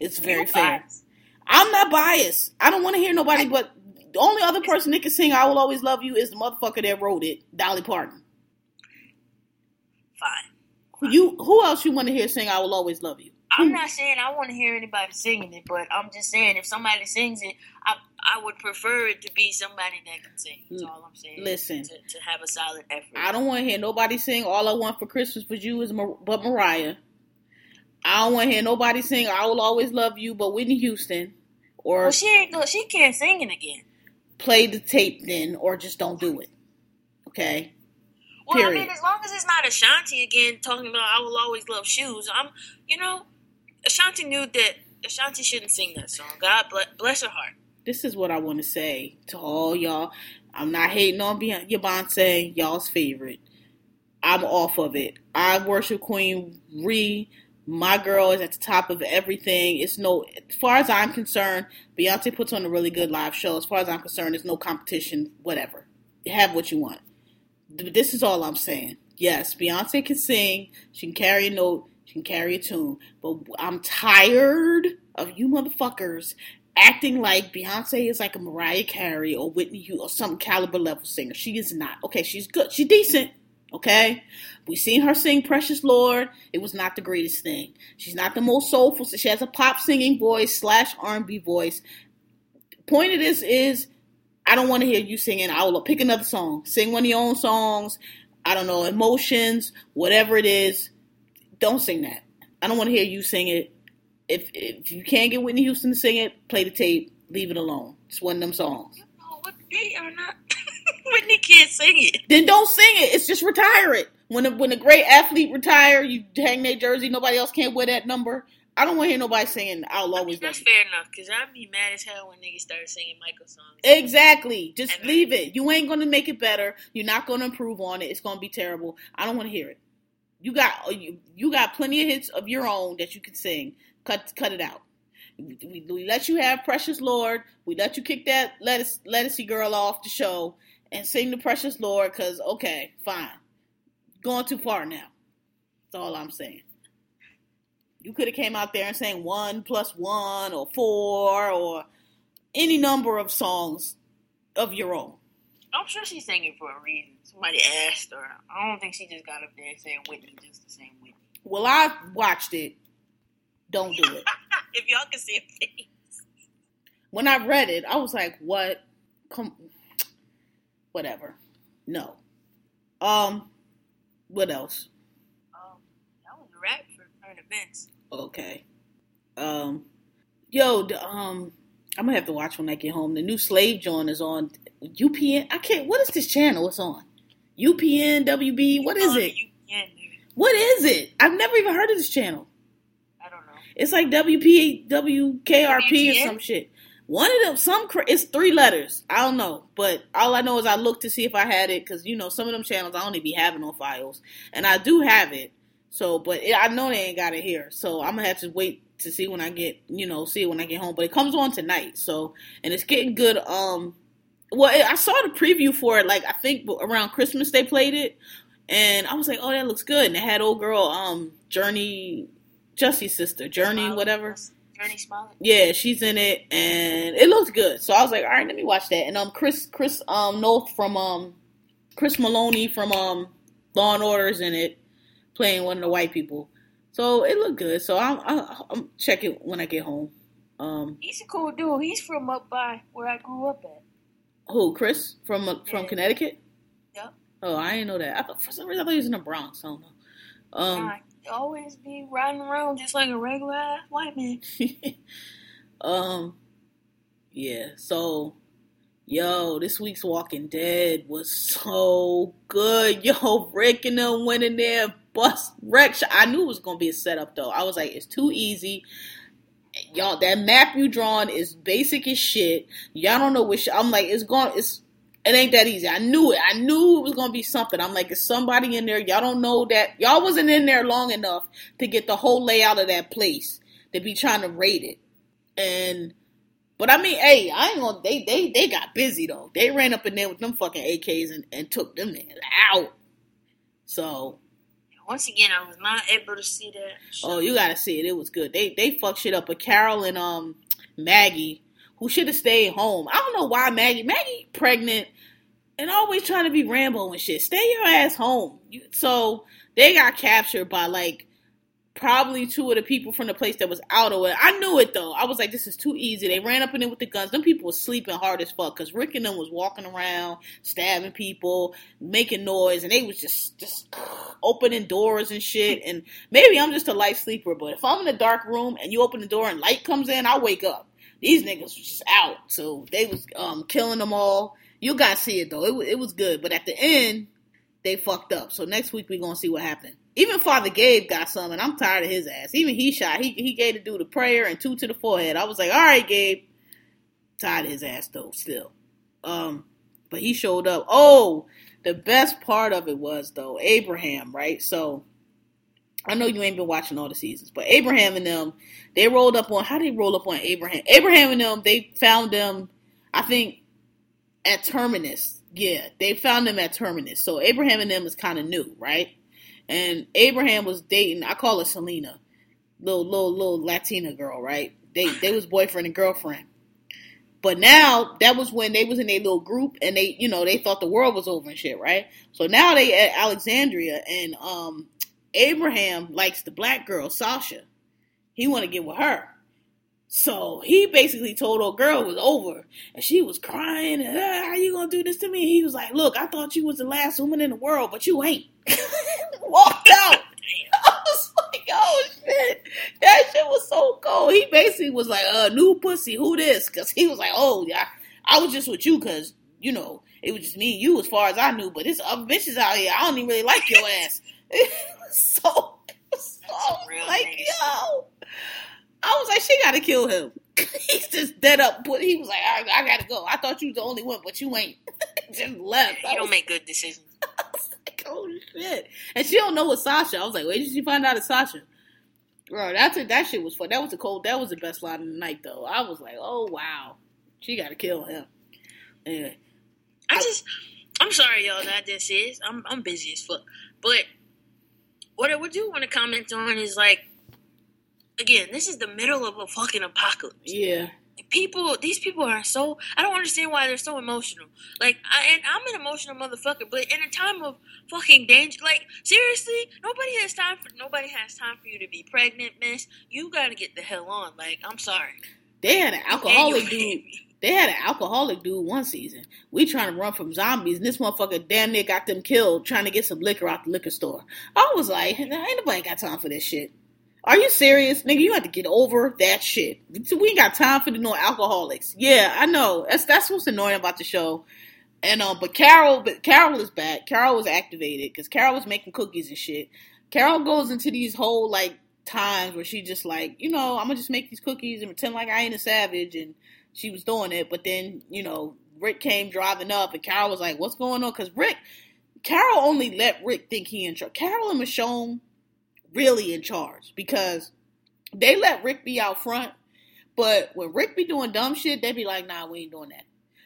It's very fair. Biased. I'm not biased. I don't want to hear nobody. But the only other person that can sing "I Will Always Love You" is the motherfucker that wrote it, Dolly Parton. Fine. You. Who else you want to hear sing "I Will Always Love You"? I'm not saying I want to hear anybody singing it, but I'm just saying if somebody sings it, I would prefer it to be somebody that can sing. That's all I'm saying. Listen. To have a solid effort. I don't want to hear nobody sing "All I Want for Christmas But You Is but Mariah." I don't want to hear nobody sing "I Will Always Love You" but Whitney Houston. Or well, she can't sing it again. Play the tape then, or just don't do it. Okay? Well, period. I mean, as long as it's not Ashanti again talking about "I Will Always Love Shoes," Ashanti knew that Ashanti shouldn't sing that song. God bless her heart. This is what I want to say to all y'all. I'm not hating on Beyonce, y'all's favorite. I'm off of it. I worship Queen My girl is at the top of everything. As far as I'm concerned, Beyonce puts on a really good live show. As far as I'm concerned, there's no competition, whatever. Have what you want. This is all I'm saying. Yes, Beyonce can sing. She can carry a note. She can carry a tune. But I'm tired of you motherfuckers acting like Beyonce is like a Mariah Carey or Whitney Houston or some caliber level singer. She is not. Okay, she's good. She's decent. Okay, we seen her sing Precious Lord. It was not the greatest thing. She's not the most soulful. She has a pop singing voice / R&B voice. Point of this is, I don't want to hear you singing. I will pick another song. Sing one of your own songs. I don't know, Emotions, whatever it is. Don't sing that. I don't want to hear you sing it. If you can't get Whitney Houston to sing it, play the tape. Leave it alone. It's one of them songs. They are not. Whitney can't sing it. Then don't sing it. It's just retire it. When a great athlete retire, you hang their jersey. Nobody else can't wear that number. I don't want to hear nobody singing I'll Always Love You. That's fair enough, because I'd be mad as hell when niggas start singing Michael songs. Exactly. Just leave it. You ain't going to make it better. You're not going to improve on it. It's going to be terrible. I don't want to hear it. You got plenty of hits of your own that you can sing. Cut it out. We let you have Precious Lord. We let you kick that Lettucey girl off the show and sing the Precious Lord, because, okay, fine. Going too far now. That's all I'm saying. You could have came out there and sang 1 + 1 or 4 or any number of songs of your own. I'm sure she's singing for a reason. Somebody asked her. I don't think she just got up there and sang Whitney just to sing Whitney. Well, I watched it. Don't do it. If y'all can see her face. When I read it, I was like, what? Whatever. No. What else? That was a wrap for current events. Okay. I'm gonna have to watch when I get home. The new Slave John is on UPN. What is this channel? It's on UPN, WB. What is it? UPN, dude. What is it? I've never even heard of this channel. I don't know. It's like WKRP or some shit. One of them, it's 3 letters. I don't know, but all I know is I looked to see if I had it, because, you know, some of them channels I only be having on files, and I do have it, so, but I know they ain't got it here, so I'm gonna have to wait to see when I get, see when I get home, but it comes on tonight, so, and it's getting good, I saw the preview for it, like, I think around Christmas they played it, and I was like, oh, that looks good, and it had old girl, Jesse's sister, Journey, whatever. Yeah, she's in it, and it looked good. So I was like, all right, let me watch that. And Chris Maloney from Law and Order's in it, playing one of the white people. So it looked good. So I'm check it when I get home. He's a cool dude. He's from up by where I grew up at. Who, Chris from Connecticut? Yep. Oh, I didn't know that. For some reason I thought he was in the Bronx. I don't know. Always be riding around just like a regular white man. Yeah, so, this week's Walking Dead was so good. Rick and them went in there and bust wreck. I knew it was going to be a setup, though. I was like, it's too easy. Y'all, that map you drawn is basic as shit. Y'all don't know which. I'm like, it ain't that easy. I knew it. I knew it was going to be something. I'm like, it's somebody in there. Y'all don't know that. Y'all wasn't in there long enough to get the whole layout of that place to be trying to raid it. But I mean, hey, I ain't gonna, they got busy though. They ran up in there with them fucking AKs and took them niggas out. So. Once again, I was not able to see that. Oh, you gotta see it. It was good. They fucked shit up. But Carol and Maggie, who should have stayed home. I don't know why Maggie pregnant and always trying to be Rambo and shit. Stay your ass home. So they got captured by like probably 2 of the people from the place that was out of it. I knew it though. I was like, this is too easy. They ran up in there with the guns. Them people was sleeping hard as fuck because Rick and them was walking around, stabbing people, making noise, and they was just opening doors and shit. And maybe I'm just a light sleeper, but if I'm in a dark room and you open the door and light comes in, I'll wake up. These niggas was just out, so they was killing them all. You gotta see it, though. It was good, but at the end, they fucked up. So next week, we're gonna see what happened. Even Father Gabe got some, and I'm tired of his ass. Even he shot. He gave the dude a prayer and 2 to the forehead. I was like, all right, Gabe. Tired of his ass, though, still. But he showed up. Oh, the best part of it was, though, Abraham, right? So I know you ain't been watching all the seasons, but Abraham and them, they rolled up on, how they roll up on Abraham? Abraham and them, they found them, I think, at Terminus. Yeah, they found them at Terminus. So Abraham and them is kind of new, right? And Abraham was dating, I call her Selena, little Latina girl, right? They was boyfriend and girlfriend. But now, that was when they was in their little group, and they, you know, they thought the world was over and shit, right? So now they at Alexandria, and Abraham likes the black girl, Sasha. He want to get with her. So he basically told her girl it was over, and she was crying, and, how you going to do this to me? And he was like, look, I thought you was the last woman in the world, but you ain't. Walked out. I was like, oh, shit. That shit was so cold. He basically was like, new pussy, who this? Because he was like, oh, yeah, I was just with you because, you know, it was just me and you as far as I knew. But there's other bitches out here. I don't even really like your ass. Yo. I was like, she got to kill him. He's just dead up. He was like, all right, I got to go. I thought you was the only one, but you ain't. Just left. You don't make good decisions. Oh shit! And she don't know it's Sasha. I was like, wait, did she find out it's Sasha? Bro, that shit was fun. That was the best line of the night, though. I was like, oh wow, she gotta kill him. Anyway, I'm sorry, y'all, that this is. I'm busy as fuck. But what I would do want to comment on is like, again, this is the middle of a fucking apocalypse. Yeah. These people are so, I don't understand why they're so emotional. Like, I'm an emotional motherfucker, but in a time of fucking danger, like, seriously, nobody has time for you to be pregnant, miss. You gotta get the hell on. Like, I'm sorry. They had an alcoholic dude one season. We trying to run from zombies, and this motherfucker damn near got them killed trying to get some liquor out the liquor store. I was like, ain't nobody got time for this shit. Are you serious? Nigga, you have to get over that shit. We ain't got time for the no alcoholics. Yeah, I know. That's what's annoying about the show. And but Carol is back. Carol was activated because Carol was making cookies and shit. Carol goes into these whole like times where she just like, you know, I'm gonna just make these cookies and pretend like I ain't a savage, and she was doing it. But then, you know, Rick came driving up, and Carol was like, what's going on? Because Carol only let Rick think he in charge. Carol and Michonne really in charge, because they let Rick be out front, but when Rick be doing dumb shit, they be like, nah, we ain't doing that.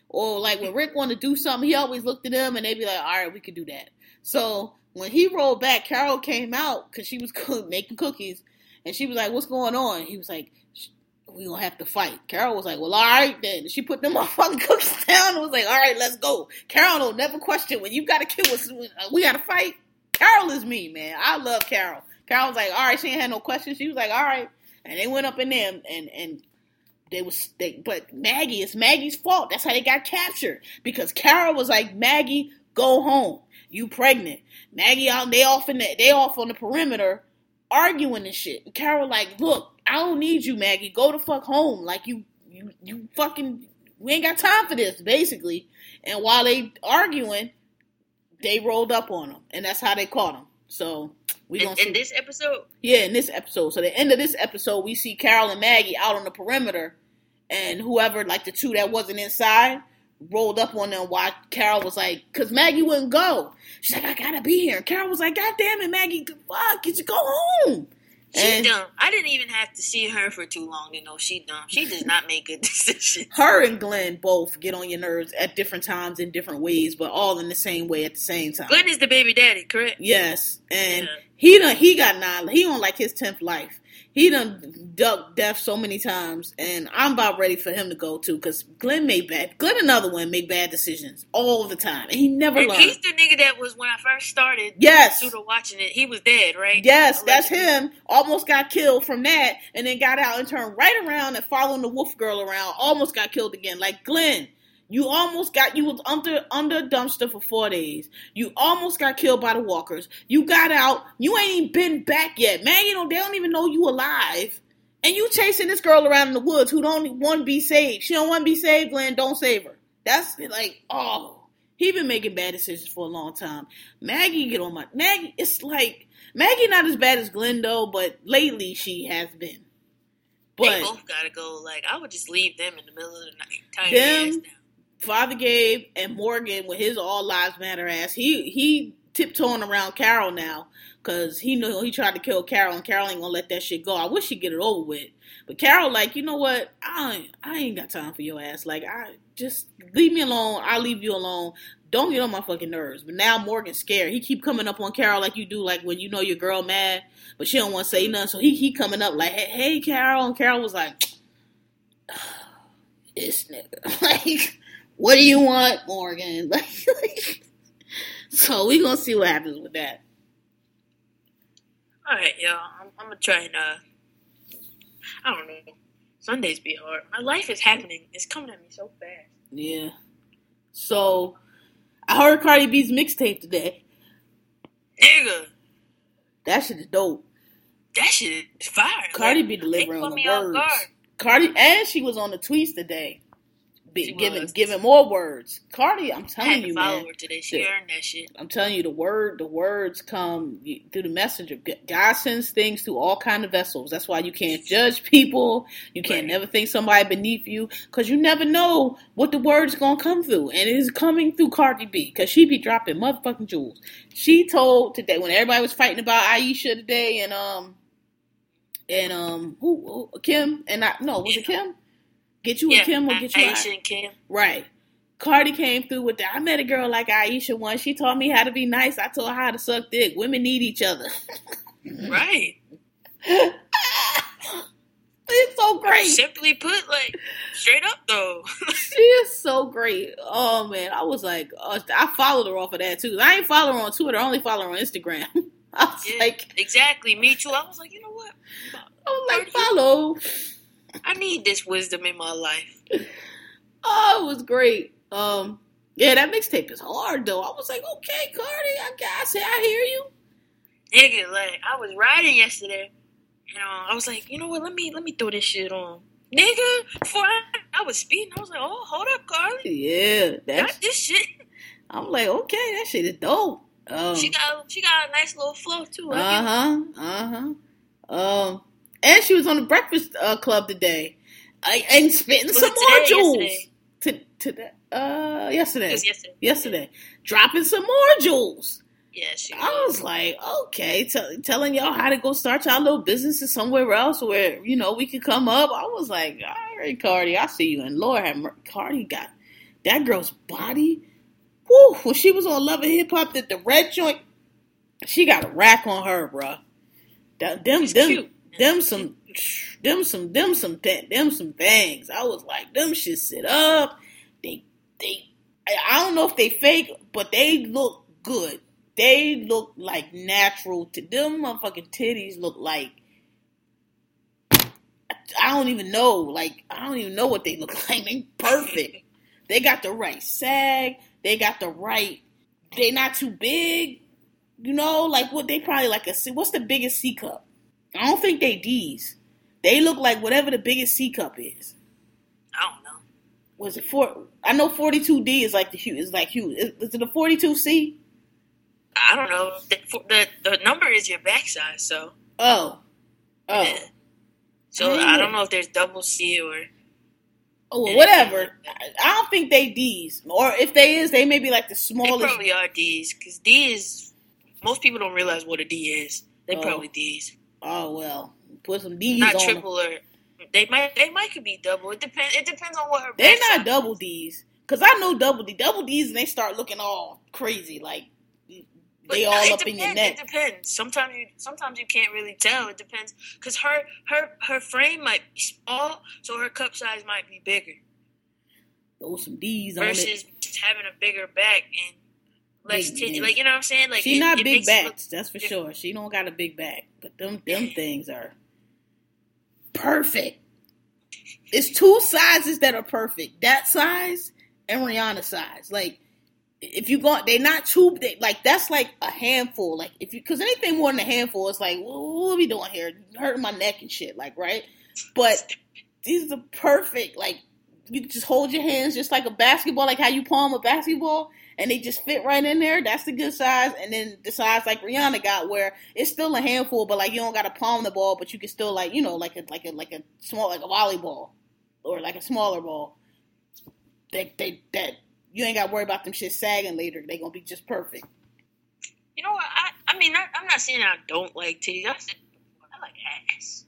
Or like when Rick want to do something, he always looked at them and they be like, alright, we could do that. So when he rolled back, Carol came out because she was making cookies, and she was like, what's going on? He was like, we gonna have to fight. Carol was like, well, alright then. She put them motherfucking cookies down and was like, alright, let's go. Carol don't never question when you gotta kill us, we gotta fight. Carol is me, man. I love Carol. Carol was like, all right, she ain't had no questions. She was like, all right. And they went up in there, and but Maggie, it's Maggie's fault. That's how they got captured. Because Carol was like, Maggie, go home. You pregnant. Maggie, they off on the perimeter arguing and shit. And Carol like, look, I don't need you, Maggie. Go the fuck home. Like, you fucking, we ain't got time for this, basically. And while they arguing, they rolled up on them. And that's how they caught them. So we gonna see. This episode? Yeah, in this episode. So the end of this episode, we see Carol and Maggie out on the perimeter, and whoever, like the two that wasn't inside, rolled up on them while Carol was like, because Maggie wouldn't go. She's like, I gotta be here. And Carol was like, God damn it, Maggie, fuck, get you go home. She's dumb. I didn't even have to see her for too long to know she's dumb. She does not make good decisions. Her and Glenn both get on your nerves at different times in different ways, but all in the same way at the same time. Glenn is the baby daddy, correct? Yes, and yeah. He on like his 10th life. He done ducked death so many times, and I'm about ready for him to go too, because Glenn another one make bad decisions all the time, and he never learned. He's the nigga that was, when I first started watching it, he was dead, right? Yes, that's him. Almost got killed from that, and then got out and turned right around and following the wolf girl around, almost got killed again. Like, Glenn, you was under a dumpster for 4 days. You almost got killed by the walkers. You got out. You ain't been back yet. Man, they don't even know you alive. And you chasing this girl around in the woods who don't want to be saved. She don't want to be saved, Glenn. Don't save her. That's like, oh, he been making bad decisions for a long time. Maggie, it's like, Maggie not as bad as Glenn, though, but lately she has been. But they both gotta go. Like, I would just leave them in the middle of the night. Tight ass down. Father Gabe and Morgan with his all lives matter ass, he tiptoeing around Carol now, because he knew he tried to kill Carol, and Carol ain't gonna let that shit go. I wish she'd get it over with. But Carol like, you know what? I ain't got time for your ass. Like, I just leave me alone. I'll leave you alone. Don't get on my fucking nerves. But now Morgan's scared. He keep coming up on Carol like you do, like when you know your girl mad, but she don't want to say nothing. So he coming up like, hey, Carol. And Carol was like, this nigga. Like, what do you want, Morgan? Like, so we gonna see what happens with that. All right, y'all. I'm gonna try and I don't know. Sundays be hard. My life is happening. It's coming at me so fast. Yeah. So I heard Cardi B's mixtape today. Nigga, that shit is dope. That shit is fire. Cardi B delivering on the words. Cardi, and she was on the tweets today. Giving more words. Cardi, I'm telling you, man. Her today. She earned that shit. I'm telling you, the words come through the messenger. God sends things through all kind of vessels. That's why you can't judge people. You can't never think somebody beneath you, because you never know what the word's going to come through. And it is coming through Cardi B, because she be dropping motherfucking jewels. She told today, when everybody was fighting about Aisha today, and Kim, and was it Kim? Get you a Kim or get you Aisha and Kim. Right. Cardi came through with that. I met a girl like Aisha once. She taught me how to be nice. I told her how to suck dick. Women need each other. Right. It's so great. Simply put, like, straight up, though. She is so great. Oh, man. I was like, I followed her off of that, too. I ain't follow her on Twitter. I only follow her on Instagram. I was like... Exactly. Me, too. I was like, you know what? I was like, follow... I need this wisdom in my life. Oh, it was great. Yeah, that mixtape is hard, though. I was like, okay, Cardi, I hear you. Nigga, like, I was riding yesterday, and I was like, you know what, let me throw this shit on. Nigga, before I was speeding, I was like, oh, hold up, Cardi. Yeah. Got this shit. I'm like, okay, that shit is dope. She got a nice little flow, too. And she was on the Breakfast Club today. And spitting some more jewels. Yesterday. Dropping some more jewels. Yeah, she was. I was like, okay, telling y'all how to go start y'all little businesses somewhere else where, you know, we could come up. I was like, all right, Cardi, I see you. And Lord, Cardi got that girl's body. Woo, when she was on Love and Hip Hop, the red joint, she got a rack on her, bruh. Them cute. Them some things. I was like, them shit sit up. They. I don't know if they fake, but they look good. They look like natural. Them motherfucking titties look like. I don't even know. Like, I don't even know what they look like. They perfect. They got the right sag. They got the right. They not too big. You know, like what they probably like a. What's the biggest C cup? I don't think they D's. They look like whatever the biggest C cup is. I don't know. Was it 4? I know 42D is like the huge. Is like huge. Is it a 42C? I don't know. The number is your back size, so. Oh. Yeah. So I don't know if there's double C or. Oh, well, whatever. I don't think they D's, or if they is, they may be like the smallest. They probably are D's, because D is. Most people don't realize what a D is. They probably D's. Oh, well, put some D's not on triple them. Or they might could be double. It depends on what her. They're not size. Double D's, because I know double D's, and they start looking all crazy, like they all up depends. In your neck. It depends. Sometimes you can't really tell. It depends, because her frame might be small, so her cup size might be bigger. Throw some D's on it. Versus just having a bigger back and less titty, like, you know what I'm saying? Like, she's not big backs, that's for sure. She don't got a big back, but them things are perfect. It's two sizes that are perfect: that size and Rihanna's size. Like, if you go, they're not too big. Like, that's like a handful. Like, if you, because anything more than a handful, it's like, what are we doing here? Hurting my neck and shit. Like, right? But these are perfect. Like, you just hold your hands just like a basketball, like how you palm a basketball, and they just fit right in there. That's the good size. And then the size like Rihanna got, where it's still a handful, but like you don't got to palm the ball, but you can still, like, you know, like a small, like a volleyball or like a smaller ball. That you ain't got to worry about them shit sagging later. They gonna be just perfect. You know what? I'm not saying I don't like titties. I like ass.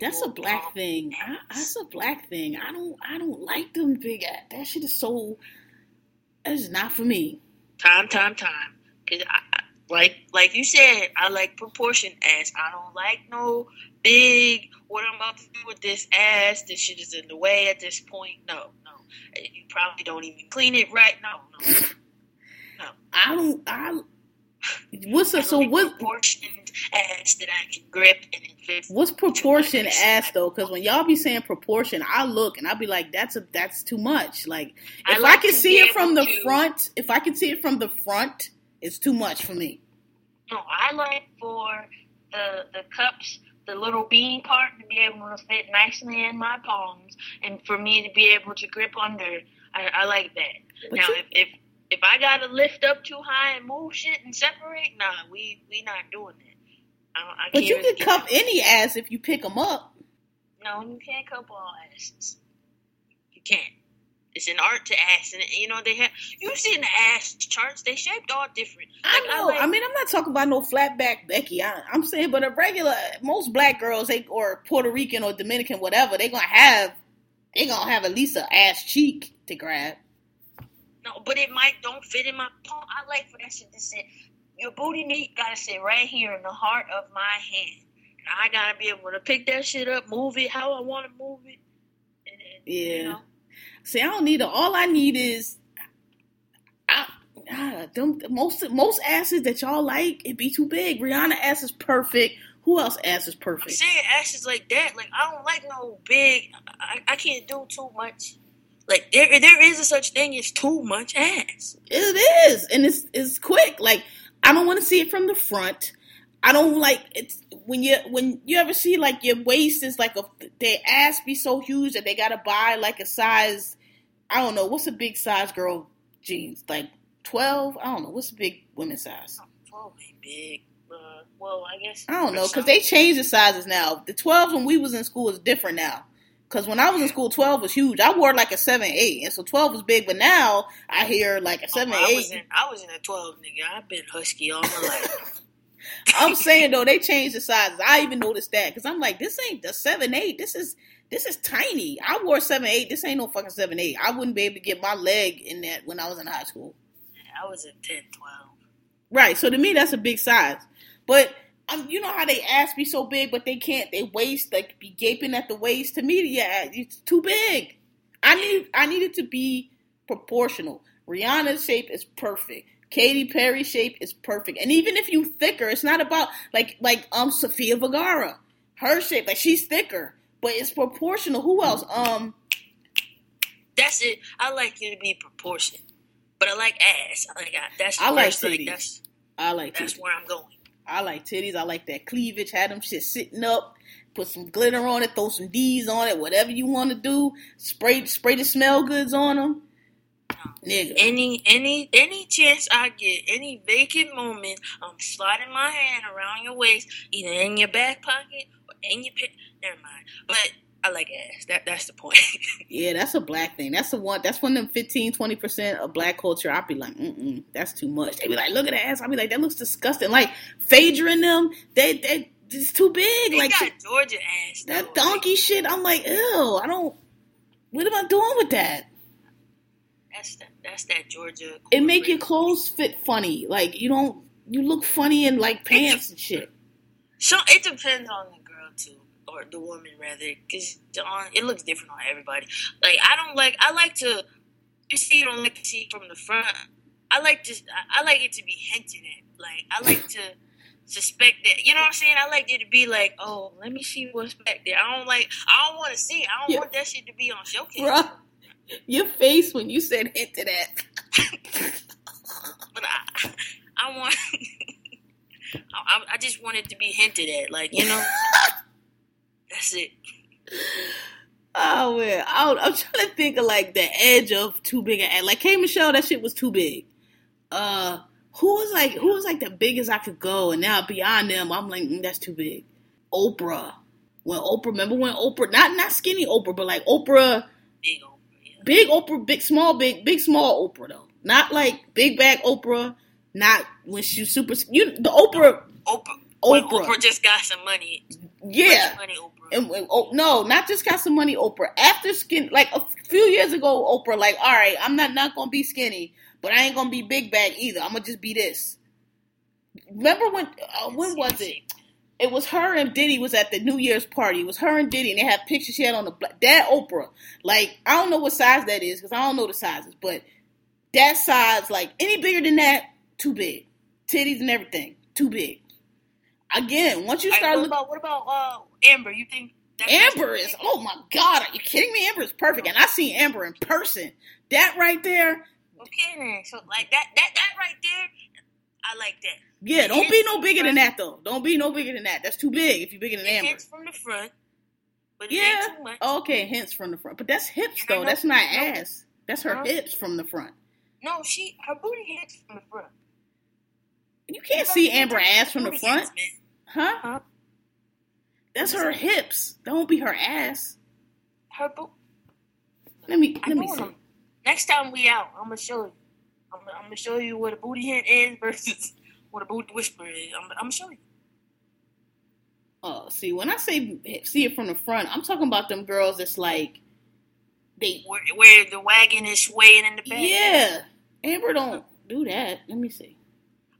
That's a black thing. That's a black thing. I don't like them big ass. That shit is so. That's not for me. Time. Cause I like you said, I like proportion ass. I don't like no big. What I'm about to do with this ass? This shit is in the way at this point. No. You probably don't even clean it right. No. What proportion ass that I can grip and invest. What's proportion ass though? Because when y'all be saying proportion, I look and I be like, that's too much. Like if I can see it from the front, it's too much for me. No, I like for the cups, the little bean part to be able to fit nicely in my palms, and for me to be able to grip under. I like that. But now If I gotta lift up too high and move shit and separate, nah, we not doing that. But you can cup any ass if you pick them up. No, you can't cup all asses. You can't. It's an art to ass, and you see in the ass charts, they shaped all different. Like, I know. I'm not talking about no flat back Becky. I'm saying, but most black girls, or Puerto Rican or Dominican, whatever, they gonna have at least an ass cheek to grab. No, but it might don't fit in my palm. I like for that shit to sit. Your booty meat gotta sit right here in the heart of my hand. And I gotta be able to pick that shit up, move it how I want to move it. And, yeah. You know? See, I don't need it. All I need is most asses that y'all like, it be too big. Rihanna ass is perfect. Who else ass is perfect? I'm saying asses like that. Like I don't like no big. I can't do too much. Like there is a such thing as too much ass. It is, and it's quick. Like I don't want to see it from the front. I don't like it's when you ever see like your waist is like their ass be so huge that they gotta buy like a size. I don't know what's a big size girl jeans, like 12. I don't know what's a big women's size. 12 ain't big. Well, I guess I don't know because they change the sizes now. The 12 when we was in school is different now. Because when I was in school, 12 was huge. I wore like a 7-8, and so 12 was big. But now, I hear like a 7-8. I was in a 12, nigga. I've been husky all my life. I'm saying, though, they changed the sizes. I even noticed that. Because I'm like, this ain't the 7-8. This is tiny. I wore 7-8. This ain't no fucking 7-8. I wouldn't be able to get my leg in that when I was in high school. Yeah, I was in 10, 12. Right. So to me, that's a big size. But... you know how they ass be so big, but they can't. They waist like be gaping at the waist. To me, yeah, it's too big. I need it to be proportional. Rihanna's shape is perfect. Katy Perry's shape is perfect. And even if you thicker, it's not about like Sofia Vergara. Her shape, like she's thicker, but it's proportional. Who else? That's it. I like you to be proportioned, but I like ass. That's where I'm going. I like titties. I like that cleavage. Have them shit sitting up. Put some glitter on it. Throw some D's on it. Whatever you want to do. Spray the smell goods on them. Nigga. Any chance I get, any vacant moment, I'm sliding my hand around your waist, either in your back pocket or in your pants. Never mind. But I like ass. That's the point. Yeah, that's a black thing. That's the one. That's one of them 15-20% of black culture. I'd be like, that's too much. They be like, look at that ass. I'd be like, that looks disgusting. Like Phaedra and them, they it's too big. They like got Georgia ass. That though. Donkey shit. I'm like, ew. I don't. What am I doing with that? That's that Georgia. It make your clothes fit funny. Like you don't. You look funny in like pants and shit. So it depends on the girl too. Or the woman, rather, because it looks different on everybody. Like, I don't like to see from the front. I like it to be hinted at. Like, I like to suspect that, you know what I'm saying? I like it to be like, oh, let me see what's back there. I don't want to see. I don't want that shit to be on showcase. Bro, your face when you said hinted at. But I want, I just want it to be hinted at, like, you know? That's it. Oh, man. I'm trying to think of, like, the edge of too big an ass. Like, K. Michelle, that shit was too big. Who was, like, the biggest I could go? And now beyond them, I'm like, that's too big. Oprah. Remember when Oprah, not skinny Oprah, but, like, Oprah. Big Oprah, yeah. Big Oprah, big small Oprah, though. Not, like, big bag Oprah. Not when she super. Oprah just got some money. Yeah. Money, Oprah. No, not just got some money, Oprah. After skin, like a few years ago, Oprah, like, all right, I'm not gonna be skinny, but I ain't gonna be big bag either. I'm gonna just be this. Remember when was it? It was her and Diddy was at the New Year's party. It was her and Diddy, and they had pictures she had on the black. That Oprah, like, I don't know what size that is because I don't know the sizes, but that size, like, any bigger than that, too big. Titties and everything, too big. Again, once you start looking... What about Amber? You think that's Amber is... Oh, my God. Are you kidding me? Amber is perfect. And I seen Amber in person. That right there... Okay, so, like, that right there, I like that. Yeah, don't be no bigger than that, though. Don't be no bigger than that. That's too big if you're bigger than Amber. Hints from the front. But yeah. Too much. Okay, hints from the front. But that's hips, though. That's not ass. That's her hips from the front. No, her booty hints from the front. You can't see Amber ass from the front. Huh? That's her hips. That won't be her ass. Her booty. Let me see. Next time we out, I'm gonna show you. I'm gonna show you what a booty hint is versus what a booty whisper is. I'm gonna show you. Oh, see, when I say see it from the front, I'm talking about them girls that's like where the wagon is swaying in the back. Yeah, Amber don't do that. Let me see.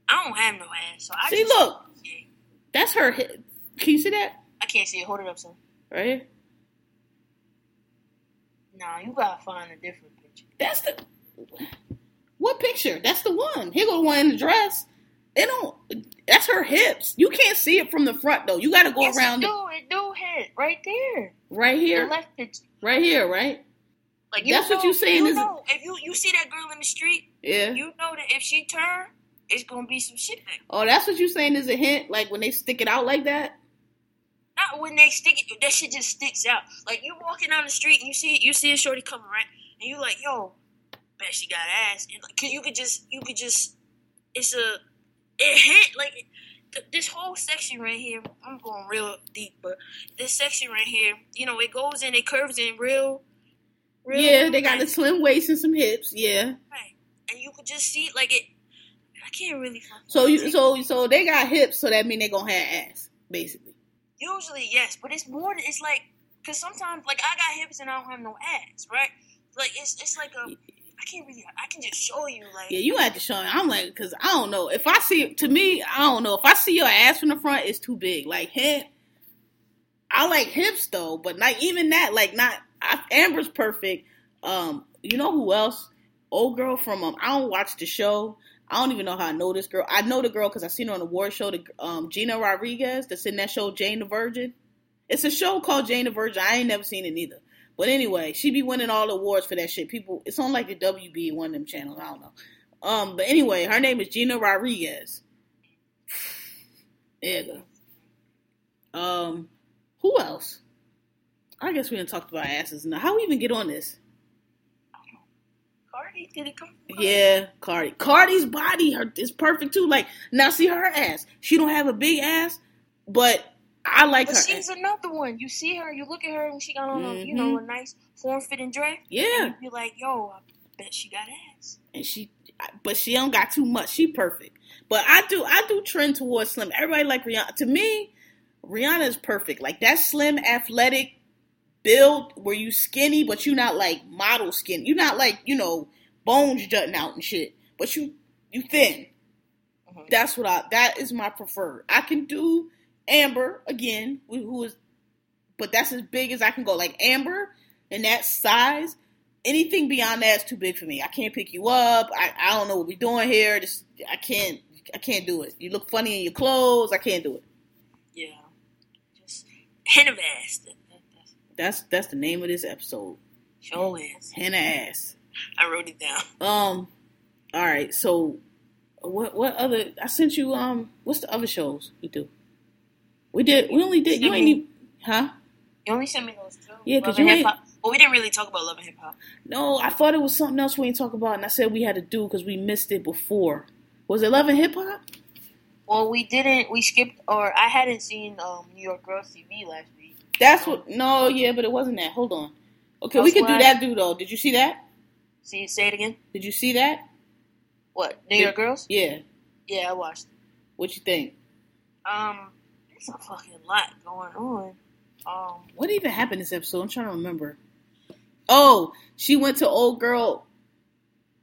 I don't have no ass, so I see. Just, look, yeah. That's her. Can you see that? I can't see it. Hold it up, son. Right here. Nah, you gotta find a different picture. That's the what picture? That's the one. Here go the one in the dress. It don't. That's her hips. You can't see it from the front though. You gotta go around. It do hit right there. Right here. The left picture. Right here. Right. Like you. That's what you saying is. If you see that girl in the street, yeah. You know that if she turn. It's gonna be some shit. Oh, that's what you're saying is a hint? Like when they stick it out like that? Not when they stick it. That shit just sticks out. Like you walking down the street and you see a shorty coming right, and you like, yo, bet she got ass. And like, you could just, it hit like this whole section right here. I'm going real deep, but this section right here, you know, it goes in, it curves in real. Yeah, they got a slim waist and some hips. Yeah. Right, and you could just see like it. I can't really. So they got hips, so that mean they gonna have ass, basically. Usually, yes, but it's more. It's like because sometimes, like I got hips and I don't have no ass, right? Like it's like a. I can't really. I can just show you, like. Yeah, you have to show me. I'm like, because I don't know if I see. To me, I don't know if I see your ass from the front, it's too big. Like hip. I like hips though, but not even that. Like not. Amber's perfect. You know who else? Old girl from I don't watch the show. I don't even know how I know this girl. I know the girl because I seen her on the award show. The Gina Rodriguez that's in that show, Jane the Virgin. It's a show called Jane the Virgin. I ain't never seen it either. But anyway, she be winning all the awards for that shit. People, it's on like the WB, one of them channels. I don't know. But anyway, her name is Gina Rodriguez. There you go. Who else? I guess we didn't talk about asses now. How we even get on this? Cardi, did it come from Cardi? Yeah, Cardi. Cardi's body is perfect, too. Like, now see her ass. She don't have a big ass, but I like her she's ass. Another one. You see her, you look at her, and she got on, a, you know, a nice form-fitting dress. Yeah. And you be like, yo, I bet she got ass. And she don't got too much. She perfect. But I do trend towards slim. Everybody like Rihanna. To me, Rihanna is perfect. Like, that slim, athletic build where you skinny, but you not like model skinny. You not like, you know, bones jutting out and shit. But you thin. Mm-hmm. That's what that is my preferred. I can do Amber again, but that's as big as I can go. Like Amber and that size, anything beyond that is too big for me. I can't pick you up. I don't know what we doing here. This I can't do it. You look funny in your clothes. I can't do it. Yeah, just hint of ass. That's the name of this episode. Show ass. Henna ass. I wrote it down. All right. So, what other? I sent you. What's the other shows we do? We did. We only did. You ain't even. Huh? You only sent me those two. Yeah, because you ain't. Well, we didn't really talk about Love and Hip Hop. No, I thought it was something else we ain't talk about, and I said we had to do because we missed it before. Was it Love and Hip Hop? Well, we didn't. We skipped, or I hadn't seen New York Girls TV last week. That's what... No, yeah, but it wasn't that. Hold on. Okay, we could do that, dude, though. Did you see that? Say it again? Did you see that? What? New York Girls? Yeah. Yeah, I watched it. What you think? There's a fucking lot going on. What even happened this episode? I'm trying to remember. Oh, she went to old girl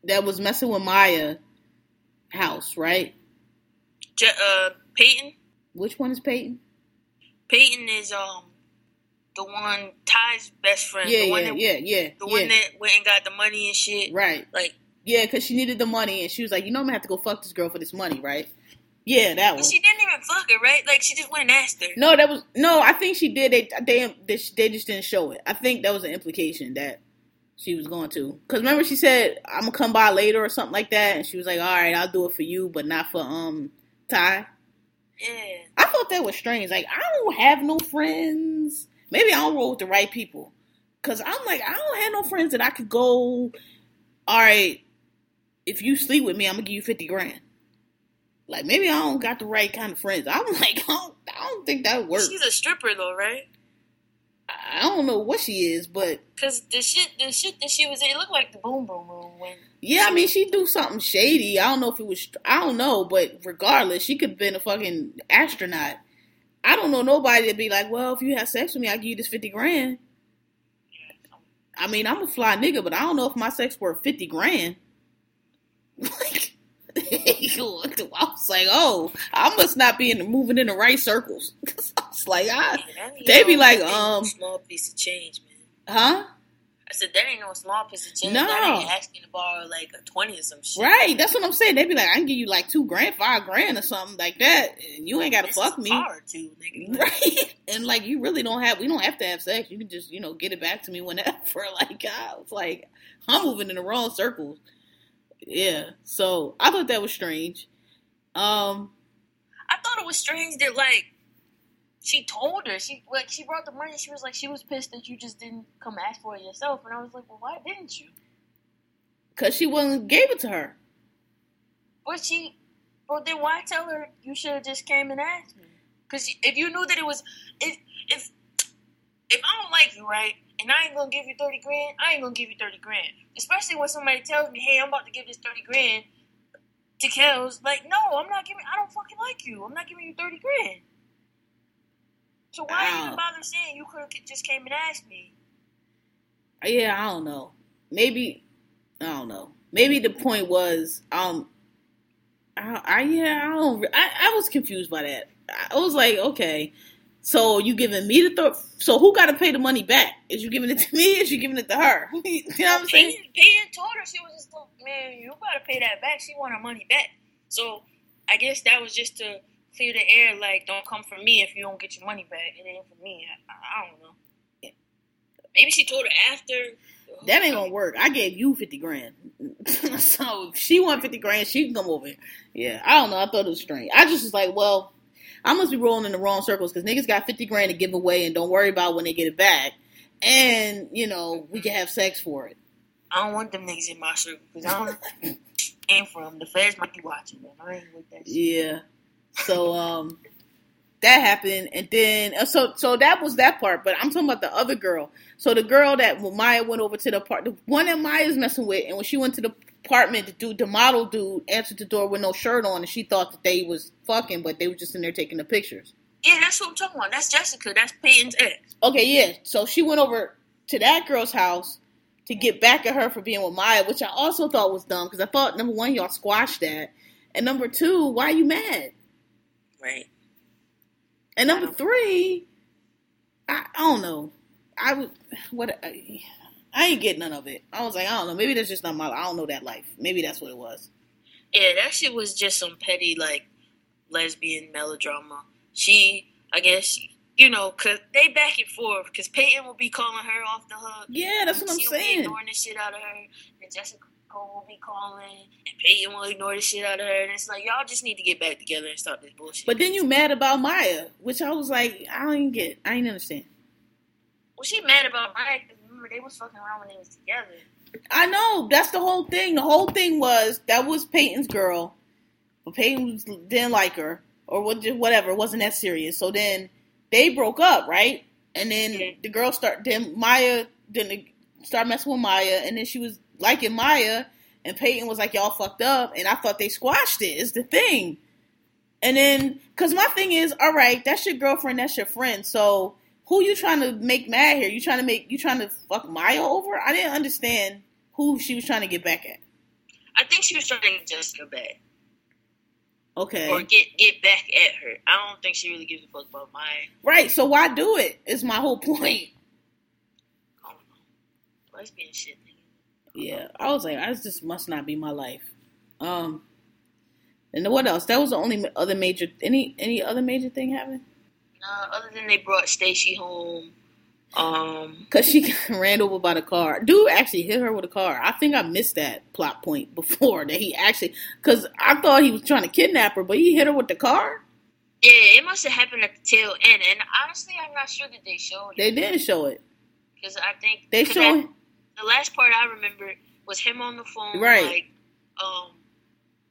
that was messing with Maya house, right? Peyton. Which one is Peyton? Peyton is the one Ty's best friend. Yeah, the one one that went and got the money and shit. Right. Like, yeah, because she needed the money and she was like, you know, I'm gonna have to go fuck this girl for this money, right? Yeah, that one. But she didn't even fuck her, right? Like, she just went and asked her. No, that was... No, I think she did. They just didn't show it. I think that was an implication that she was going to. Because remember she said, I'm going to come by later or something like that. And she was like, all right, I'll do it for you, but not for Ty. Yeah. I thought that was strange. Like, I don't have no friends. Maybe I don't roll with the right people. Because I'm like, I don't have no friends that I could go, all right, if you sleep with me, I'm going to give you 50 grand. Like, maybe I don't got the right kind of friends. I'm like, I don't think that works. She's a stripper, though, right? I don't know what she is, but... Because the shit that she was in, it looked like the Boom Boom Room. When... Yeah, I mean, she do something shady. I don't know if it was... I don't know, but regardless, she could have been a fucking astronaut. I don't know nobody that'd be like, well, if you have sex with me, I'll give you this 50 grand. I mean, I'm a fly nigga, but I don't know if my sex worth 50 grand. Like... I was like, oh, I must not be moving in the right circles. I was like, they be like, small piece of change, man. Huh? I said, that ain't no small piece of change. No. I ain't asking to borrow like a 20 or some shit. Right, that's what I'm saying. They be like, I can give you like 2 grand, 5 grand or something like that, and you ain't gotta fuck me. Too, nigga. Right? And like, you really we don't have to have sex. You can just, you know, get it back to me whenever. Like, I was like, I'm moving in the wrong circles. Yeah, so I thought that was strange. I thought it was strange that, like, she told her. She brought the money. She was like, she was pissed that you just didn't come ask for it yourself. And I was like, well, why didn't you? Because she gave it to her. But then why tell her you should have just came and asked me? Because if you knew that it was, if I don't like you, right? And I ain't gonna give you 30 grand, I ain't gonna give you 30 grand. Especially when somebody tells me, hey, I'm about to give this 30 grand to Kels. Like, no, I don't fucking like you. I'm not giving you 30 grand. So why are you bothering saying you could have just came and asked me? Yeah, I don't know. Maybe the point was, I was confused by that. I was like, okay. So you giving me so who got to pay the money back? Is you giving it to me? Is you giving it to her? You know what I'm saying? Peyton told her, she was just like, man, you got to pay that back. She want her money back. So I guess that was just to clear the air, like, don't come for me if you don't get your money back. It ain't for me. I don't know. Yeah. Maybe she told her after. That ain't going to work. I gave you 50 grand. So if she want 50 grand, she can come over here. Yeah, I don't know. I thought it was strange. I just was like, well, I must be rolling in the wrong circles because niggas got 50 grand to give away and don't worry about when they get it back. And, you know, we can have sex for it. I don't want them niggas in my circle because I don't aim for them. The feds might be watching them. I ain't with that shit. Yeah. So, that happened. And then, so that was that part. But I'm talking about the other girl. So the girl that Maya went over to the apartment, the one that Maya's messing with, and when she went to the apartment, the model dude answered the door with no shirt on, and she thought that they was fucking, but they were just in there taking the pictures. Yeah, that's what I'm talking about. That's Jessica. That's Peyton's ex. Okay, yeah. So she went over to that girl's house to get back at her for being with Maya, which I also thought was dumb, because I thought, number one, y'all squashed that, and number two, why are you mad? Right. And number three, I don't know. I ain't get none of it. I was like, I don't know. Maybe that's just not my... I don't know that life. Maybe that's what it was. Yeah, that shit was just some petty, like, lesbian melodrama. She, I guess, you know, because they back and forth, because Peyton will be calling her off the hook. Yeah, that's what I'm saying. She'll be ignoring the shit out of her, and Jessica will be calling, and Peyton will ignore the shit out of her, and it's like, y'all just need to get back together and stop this bullshit. But then you mad about Maya, which I was like, I don't even get. I ain't understand. Well, she mad about Maya, they was fucking around when they was together. I know. That's the whole thing. The whole thing was, that was Peyton's girl. But Peyton didn't like her. Or whatever. It wasn't that serious. So then, they broke up, right? And then the girl started... Then Maya... Then start messing with Maya. And then she was liking Maya. And Peyton was like, y'all fucked up. And I thought they squashed it. It's the thing. And then, because my thing is, all right, that's your girlfriend, that's your friend. So who you trying to make mad here? You trying to fuck Maya over? I didn't understand who she was trying to get back at. I think she was trying to just go back. Okay. Or get back at her. I don't think she really gives a fuck about Maya. Right, so why do it? Is my whole point. I don't know. Lesbian shit, nigga. Yeah, I was like, this must not be my life. And what else? That was the only other major, any other major thing happened? No, other than they brought Stacey home. Because she ran over by the car. Dude actually hit her with a car. I think I missed that plot point before that he actually, because I thought he was trying to kidnap her, but he hit her with the car? Yeah, it must have happened at the tail end. And honestly, I'm not sure that they showed it. They didn't show it. Because I think they showed the last part I remember was him on the phone. Right. Like,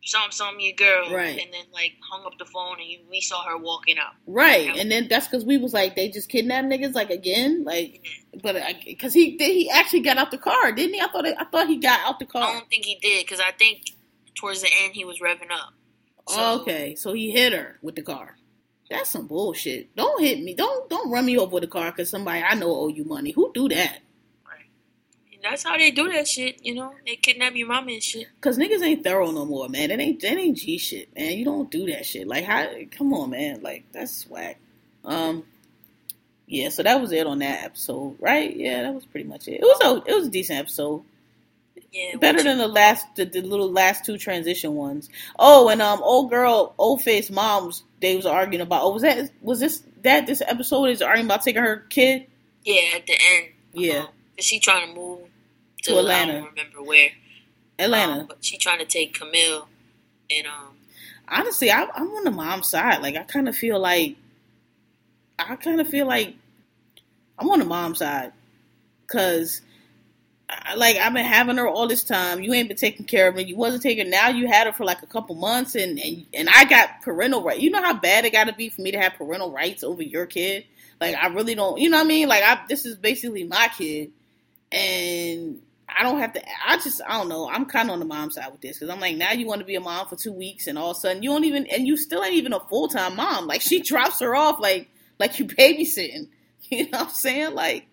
something, your girl, right. And then, like, hung up the phone, and we saw her walking out. Right, and then that's because we was like, they just kidnapped niggas, like, again? Like, yeah. But, because he actually got out the car, didn't he? I thought he got out the car. I don't think he did, because I think towards the end, he was revving up. So. Okay, so he hit her with the car. That's some bullshit. Don't hit me. Don't run me over with a car, because somebody I know owe you money. Who do that? That's how they do that shit, you know? They kidnap your mama and shit. Because niggas ain't thorough no more, man. That ain't G shit, man. You don't do that shit. Like, how? Come on, man. Like, that's whack. Yeah, so that was it on that episode, right? Yeah, that was pretty much it. It was a decent episode. Yeah. Better than the little last two transition ones. Oh, and old face moms, they was arguing about, this episode is arguing about taking her kid? Yeah, at the end. Yeah. She trying to move to Atlanta. I don't remember where. Atlanta. But she trying to take Camille. And honestly, I'm on the mom's side. Like, I kind of feel like I'm on the mom's side. Because, like, I've been having her all this time. You ain't been taking care of her. You wasn't taking her. Now you had her for, like, a couple months. And I got parental rights. You know how bad it got to be for me to have parental rights over your kid? Like, I really don't. You know what I mean? Like, this is basically my kid. And I don't have to, I don't know. I'm kind of on the mom's side with this. Because I'm like, now you want to be a mom for 2 weeks. And all of a sudden, you still ain't even a full-time mom. Like, she drops her off like you babysitting. You know what I'm saying? Like.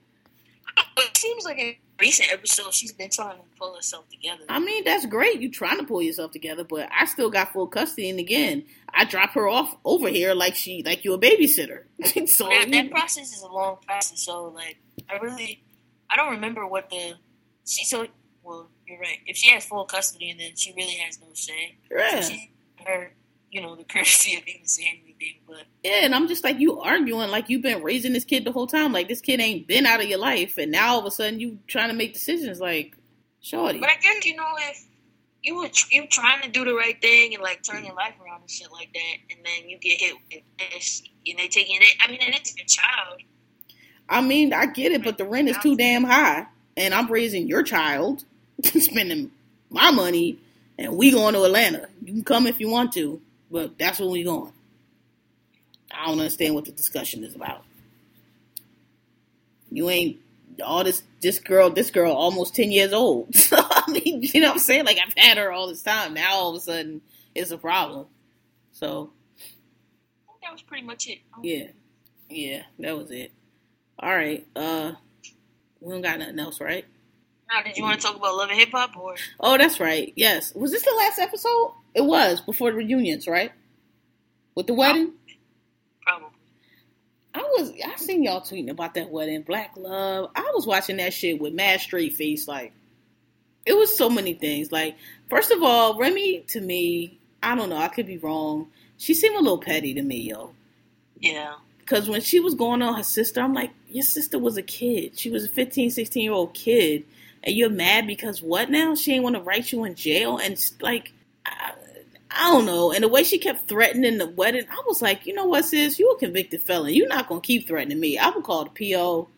It seems like in recent episodes, she's been trying to pull herself together. I mean, that's great. You trying to pull yourself together. But I still got full custody. And again, I drop her off over here like you're a babysitter. So yeah, that process is a long process. So, like, I don't remember what you're right. If she has full custody and then she really has no say, yeah. So she, the courtesy of even saying anything. But yeah, and I'm just like, you arguing like you've been raising this kid the whole time. Like, this kid ain't been out of your life, and now all of a sudden you trying to make decisions. Like, shorty. But I guess, if you trying to do the right thing and, like, turn your life around and shit like that, and then you get hit with this, and they taking it. I mean, and it's your child. I mean, I get it, but the rent is too damn high, and I'm raising your child, spending my money, and we going to Atlanta. You can come if you want to, but that's when we going. I don't understand what the discussion is about. You ain't all this girl almost 10 years old. So, I mean, you know what I'm saying? Like, I've had her all this time. Now, all of a sudden, it's a problem. So. I think that was pretty much it. Yeah. Yeah, that was it. All right. We don't got nothing else, right? Now, did you want to talk about Love and Hip Hop? Or? Oh, that's right. Yes. Was this the last episode? It was, before the reunions, right? With the wedding? Probably. I seen y'all tweeting about that wedding, Black Love. I was watching that shit with mad straight face. Like, it was so many things. Like, first of all, Remy, to me, I don't know, I could be wrong. She seemed a little petty to me, yo. Yeah. Because when she was going on her sister, I'm like, your sister was a kid. She was a 15, 16-year-old kid. And you're mad because what now? She ain't want to write you in jail? And, like, I don't know. And the way she kept threatening the wedding, I was like, you know what, sis? You a convicted felon. You're not going to keep threatening me. I will call the PO,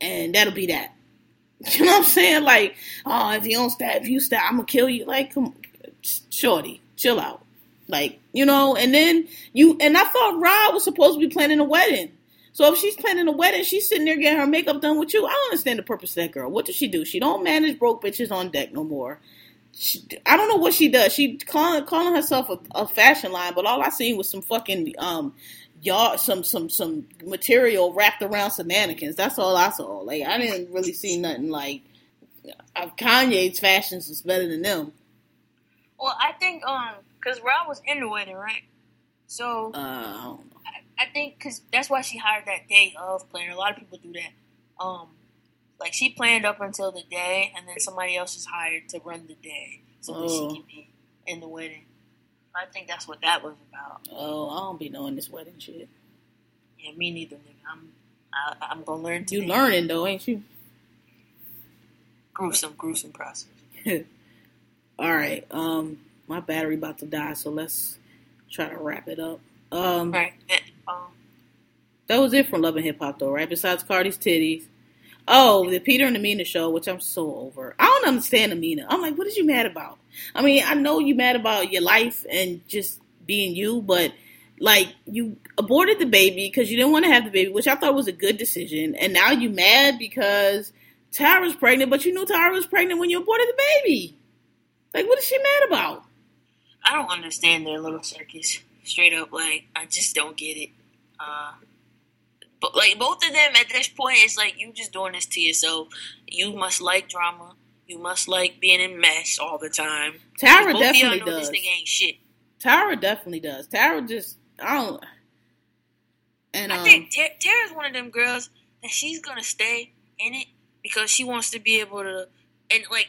and that'll be that. You know what I'm saying? Like, oh, if you stop, I'm going to kill you. Like, come on, shorty, chill out. Like, and then I thought Rob was supposed to be planning a wedding. So if she's planning a wedding, she's sitting there getting her makeup done with you. I don't understand the purpose of that girl. What does she do? She don't manage broke bitches on deck no more. I don't know what she does. She calling herself a fashion line, but all I seen was some fucking yard, some material wrapped around some mannequins. That's all I saw. Like, I didn't really see nothing like Kanye's fashions was better than them. Well, I think because Rob was into it, right? So I don't know. I think because that's why she hired that day of planner. A lot of people do that. Like, she planned up until the day, and then somebody else is hired to run the day so that she can be in the wedding. I think that's what that was about. Oh, I don't be knowing this wedding shit. Yeah, me neither, nigga. I'm gonna learn today. You learning, though, ain't you? Gruesome process. All right. My battery about to die, so let's try to wrap it up. All right. That was it from Love and Hip Hop, though, right? Besides Cardi's titties. Oh, the Peter and Amina show, which I'm so over. I don't understand Amina. I'm like, what is you mad about? I mean, I know you mad about your life and just being you, but, like, you aborted the baby because you didn't want to have the baby, which I thought was a good decision, and now you mad because Tyra's pregnant, but you knew Tyra was pregnant when you aborted the baby. Like, what is she mad about? I don't understand their little circus. Straight up, like, I just don't get it. But, like, both of them at this point, it's like, you just doing this to yourself. You must like drama. You must like being in mess all the time. Tyra definitely does. This nigga ain't shit. Tyra definitely does. Tyra just, I don't. And I think Tyra's one of them girls that she's going to stay in it because she wants to be able to. And, like,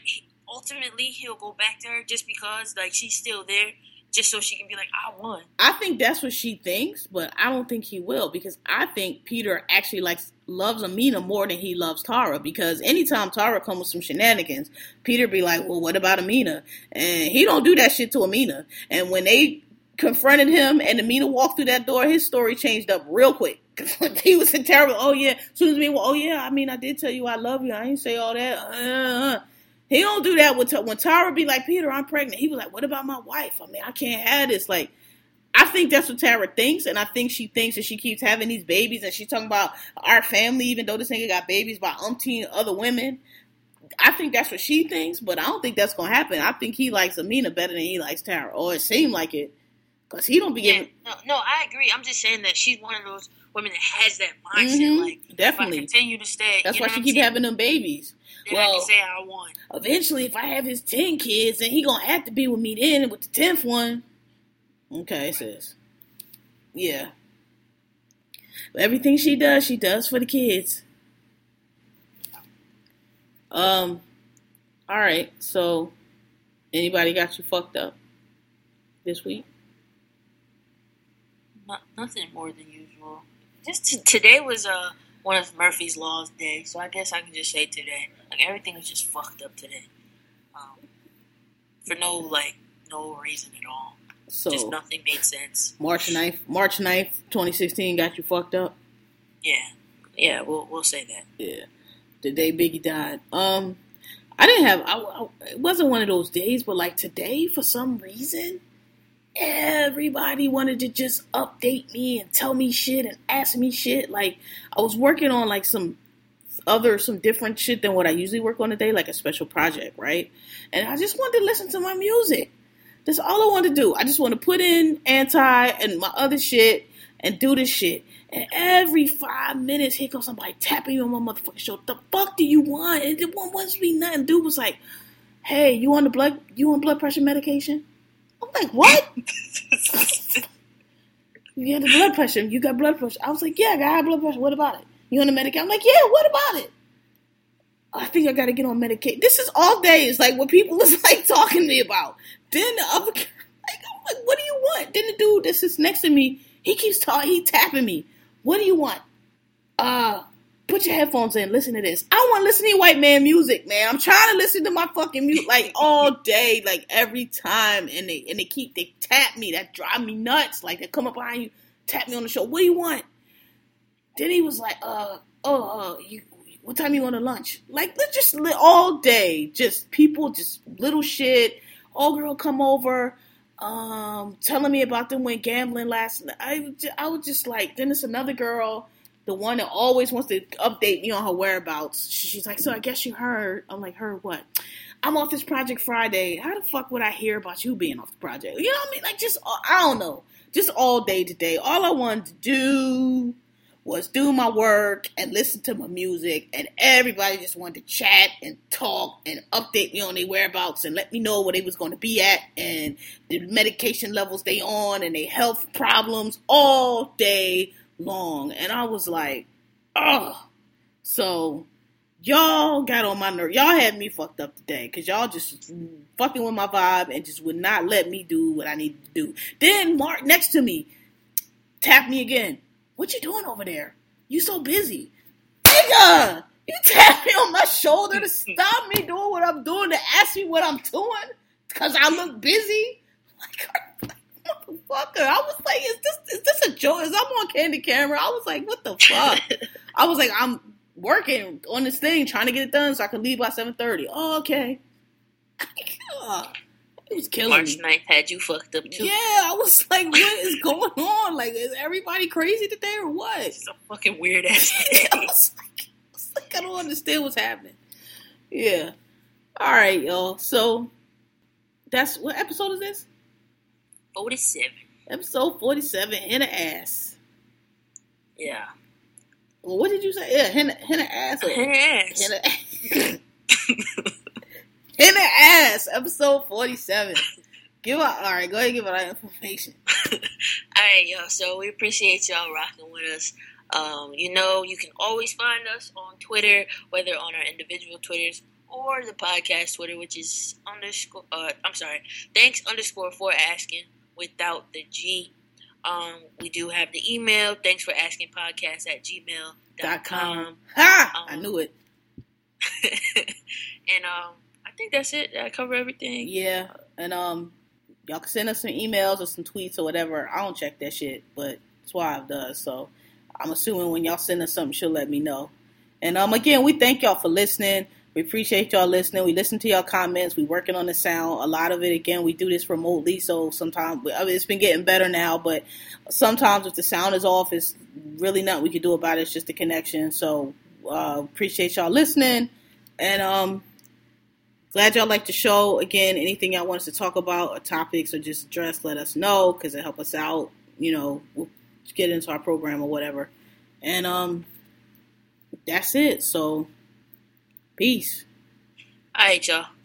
ultimately, he'll go back to her just because, like, she's still there. Just so she can be like, I won. I think that's what she thinks, but I don't think he will because I think Peter actually loves Amina more than he loves Tara because anytime Tara comes with some shenanigans, Peter be like, well, what about Amina? And he don't do that shit to Amina. And when they confronted him and Amina walked through that door, his story changed up real quick. He was in terrible, oh yeah, as soon as we were, oh yeah, I mean, I did tell you I love you. I ain't say all that. He don't do that with when Tyra be like, Peter, I'm pregnant. He was like, what about my wife? I mean, I can't have this. Like, I think that's what Tyra thinks, and I think she thinks that she keeps having these babies, and she's talking about our family, even though this nigga got babies by umpteen other women. I think that's what she thinks, but I don't think that's going to happen. I think he likes Amina better than he likes Tyra, or it seemed like it, because he don't be giving... No, I agree. I'm just saying that she's one of those women that has that mindset. Mm-hmm, like, definitely. If I continue to stay... That's why she keep having them babies. Well, I can say I won. Eventually, if I have his 10 kids, then he gonna have to be with me then and with the 10th one. Okay, it says. Yeah. But everything she does for the kids. All right, so anybody got you fucked up this week? Nothing more than usual. Just today was one of Murphy's Law's day, so I guess I can just say today. Like, everything was just fucked up today. For no reason at all. So just nothing made sense. March 9th, 2016 got you fucked up? Yeah, we'll say that. Yeah. The day Biggie died. It wasn't one of those days, but like today, for some reason, everybody wanted to just update me and tell me shit and ask me shit. Like, I was working on like some different shit than what I usually work on today, like a special project, right? And I just wanted to listen to my music. That's all I wanted to do. I just want to put in Anti and my other shit and do this shit. And every 5 minutes, here comes somebody tapping you on my motherfucking shoulder. The fuck do you want? And it wasn't me nothing. Dude was like, hey, you on blood pressure medication? I'm like, what? You had the blood pressure. You got blood pressure. I was like, yeah, I got high blood pressure. What about it? You on the medication? I'm like, yeah, what about it? I think I got to get on medication. This is all day. It's like what people was like talking to me about. Then the other, like, I'm like, what do you want? Then the dude that sits next to me, he keeps talking, he tapping me. What do you want? Put your headphones in. Listen to this. I don't want to listen to white man music, man. I'm trying to listen to my fucking music, like, all day, like, every time. And they tap me. That drive me nuts. Like, they come up behind you, tap me on the shoulder. What do you want? Then he was like, what time you want to lunch? Like, just all day. Just people, just little shit. Old girl come over. Telling me about them went gambling last night. I was just like, then it's another girl. The one that always wants to update me on her whereabouts. She's like, so I guess you heard. I'm like, heard what? I'm off this project Friday. How the fuck would I hear about you being off the project? You know what I mean? Like, just, I don't know. Just all day today. All I wanted to do was do my work and listen to my music, and everybody just wanted to chat and talk and update me on their whereabouts and let me know where they was going to be at and the medication levels they on and their health problems all day long. And I was like, oh. So y'all got on my nerve. Y'all had me fucked up today because y'all just fucking with my vibe and just would not let me do what I needed to do. Then Mark next to me tapped me again. What you doing over there? You so busy. Nigga! You tapped me on my shoulder to stop me doing what I'm doing, to ask me what I'm doing because I look busy? Like, motherfucker. I was like, is this a joke? Is I'm on candy camera? I was like, what the fuck? I was like, I'm working on this thing, trying to get it done so I can leave by 7:30. Oh, okay. God. It was killing March 9th me. Had you fucked up too. Yeah, I was like, what is going on? Like, is everybody crazy today or what? It's a fucking weird ass thing. I was like, I don't understand what's happening. Yeah. All right, y'all. So, that's, what episode is this? 47. Episode 47, Henna Ass. Yeah. Well, what did you say? Yeah, Henna Ass. Henna Ass. Henna Ass. Henna Ass, episode 47. Alright, go ahead and give out our information. Alright, y'all, so we appreciate y'all rocking with us. You know, you can always find us on Twitter, whether on our individual Twitters or the podcast Twitter, which is thanks_for_asking without the G. We do have the email, thanksforaskingpodcast@gmail.com. Ha! I knew it. And, I think that's it. I cover everything. Yeah, and y'all can send us some emails or some tweets or whatever. I don't check that shit, but Suave does. So I'm assuming when y'all send us something, she'll let me know. And again, we thank y'all for listening. We appreciate y'all listening. We listen to y'all comments. We working on the sound. A lot of it, again, we do this remotely, so sometimes it's been getting better now. But sometimes if the sound is off, it's really nothing we can do about it. It's just the connection. So appreciate y'all listening, and glad y'all like the show. Again, anything y'all want us to talk about or topics or just address, let us know because it helps us out. You know, we'll get into our program or whatever. And that's it. So, peace. All right, y'all.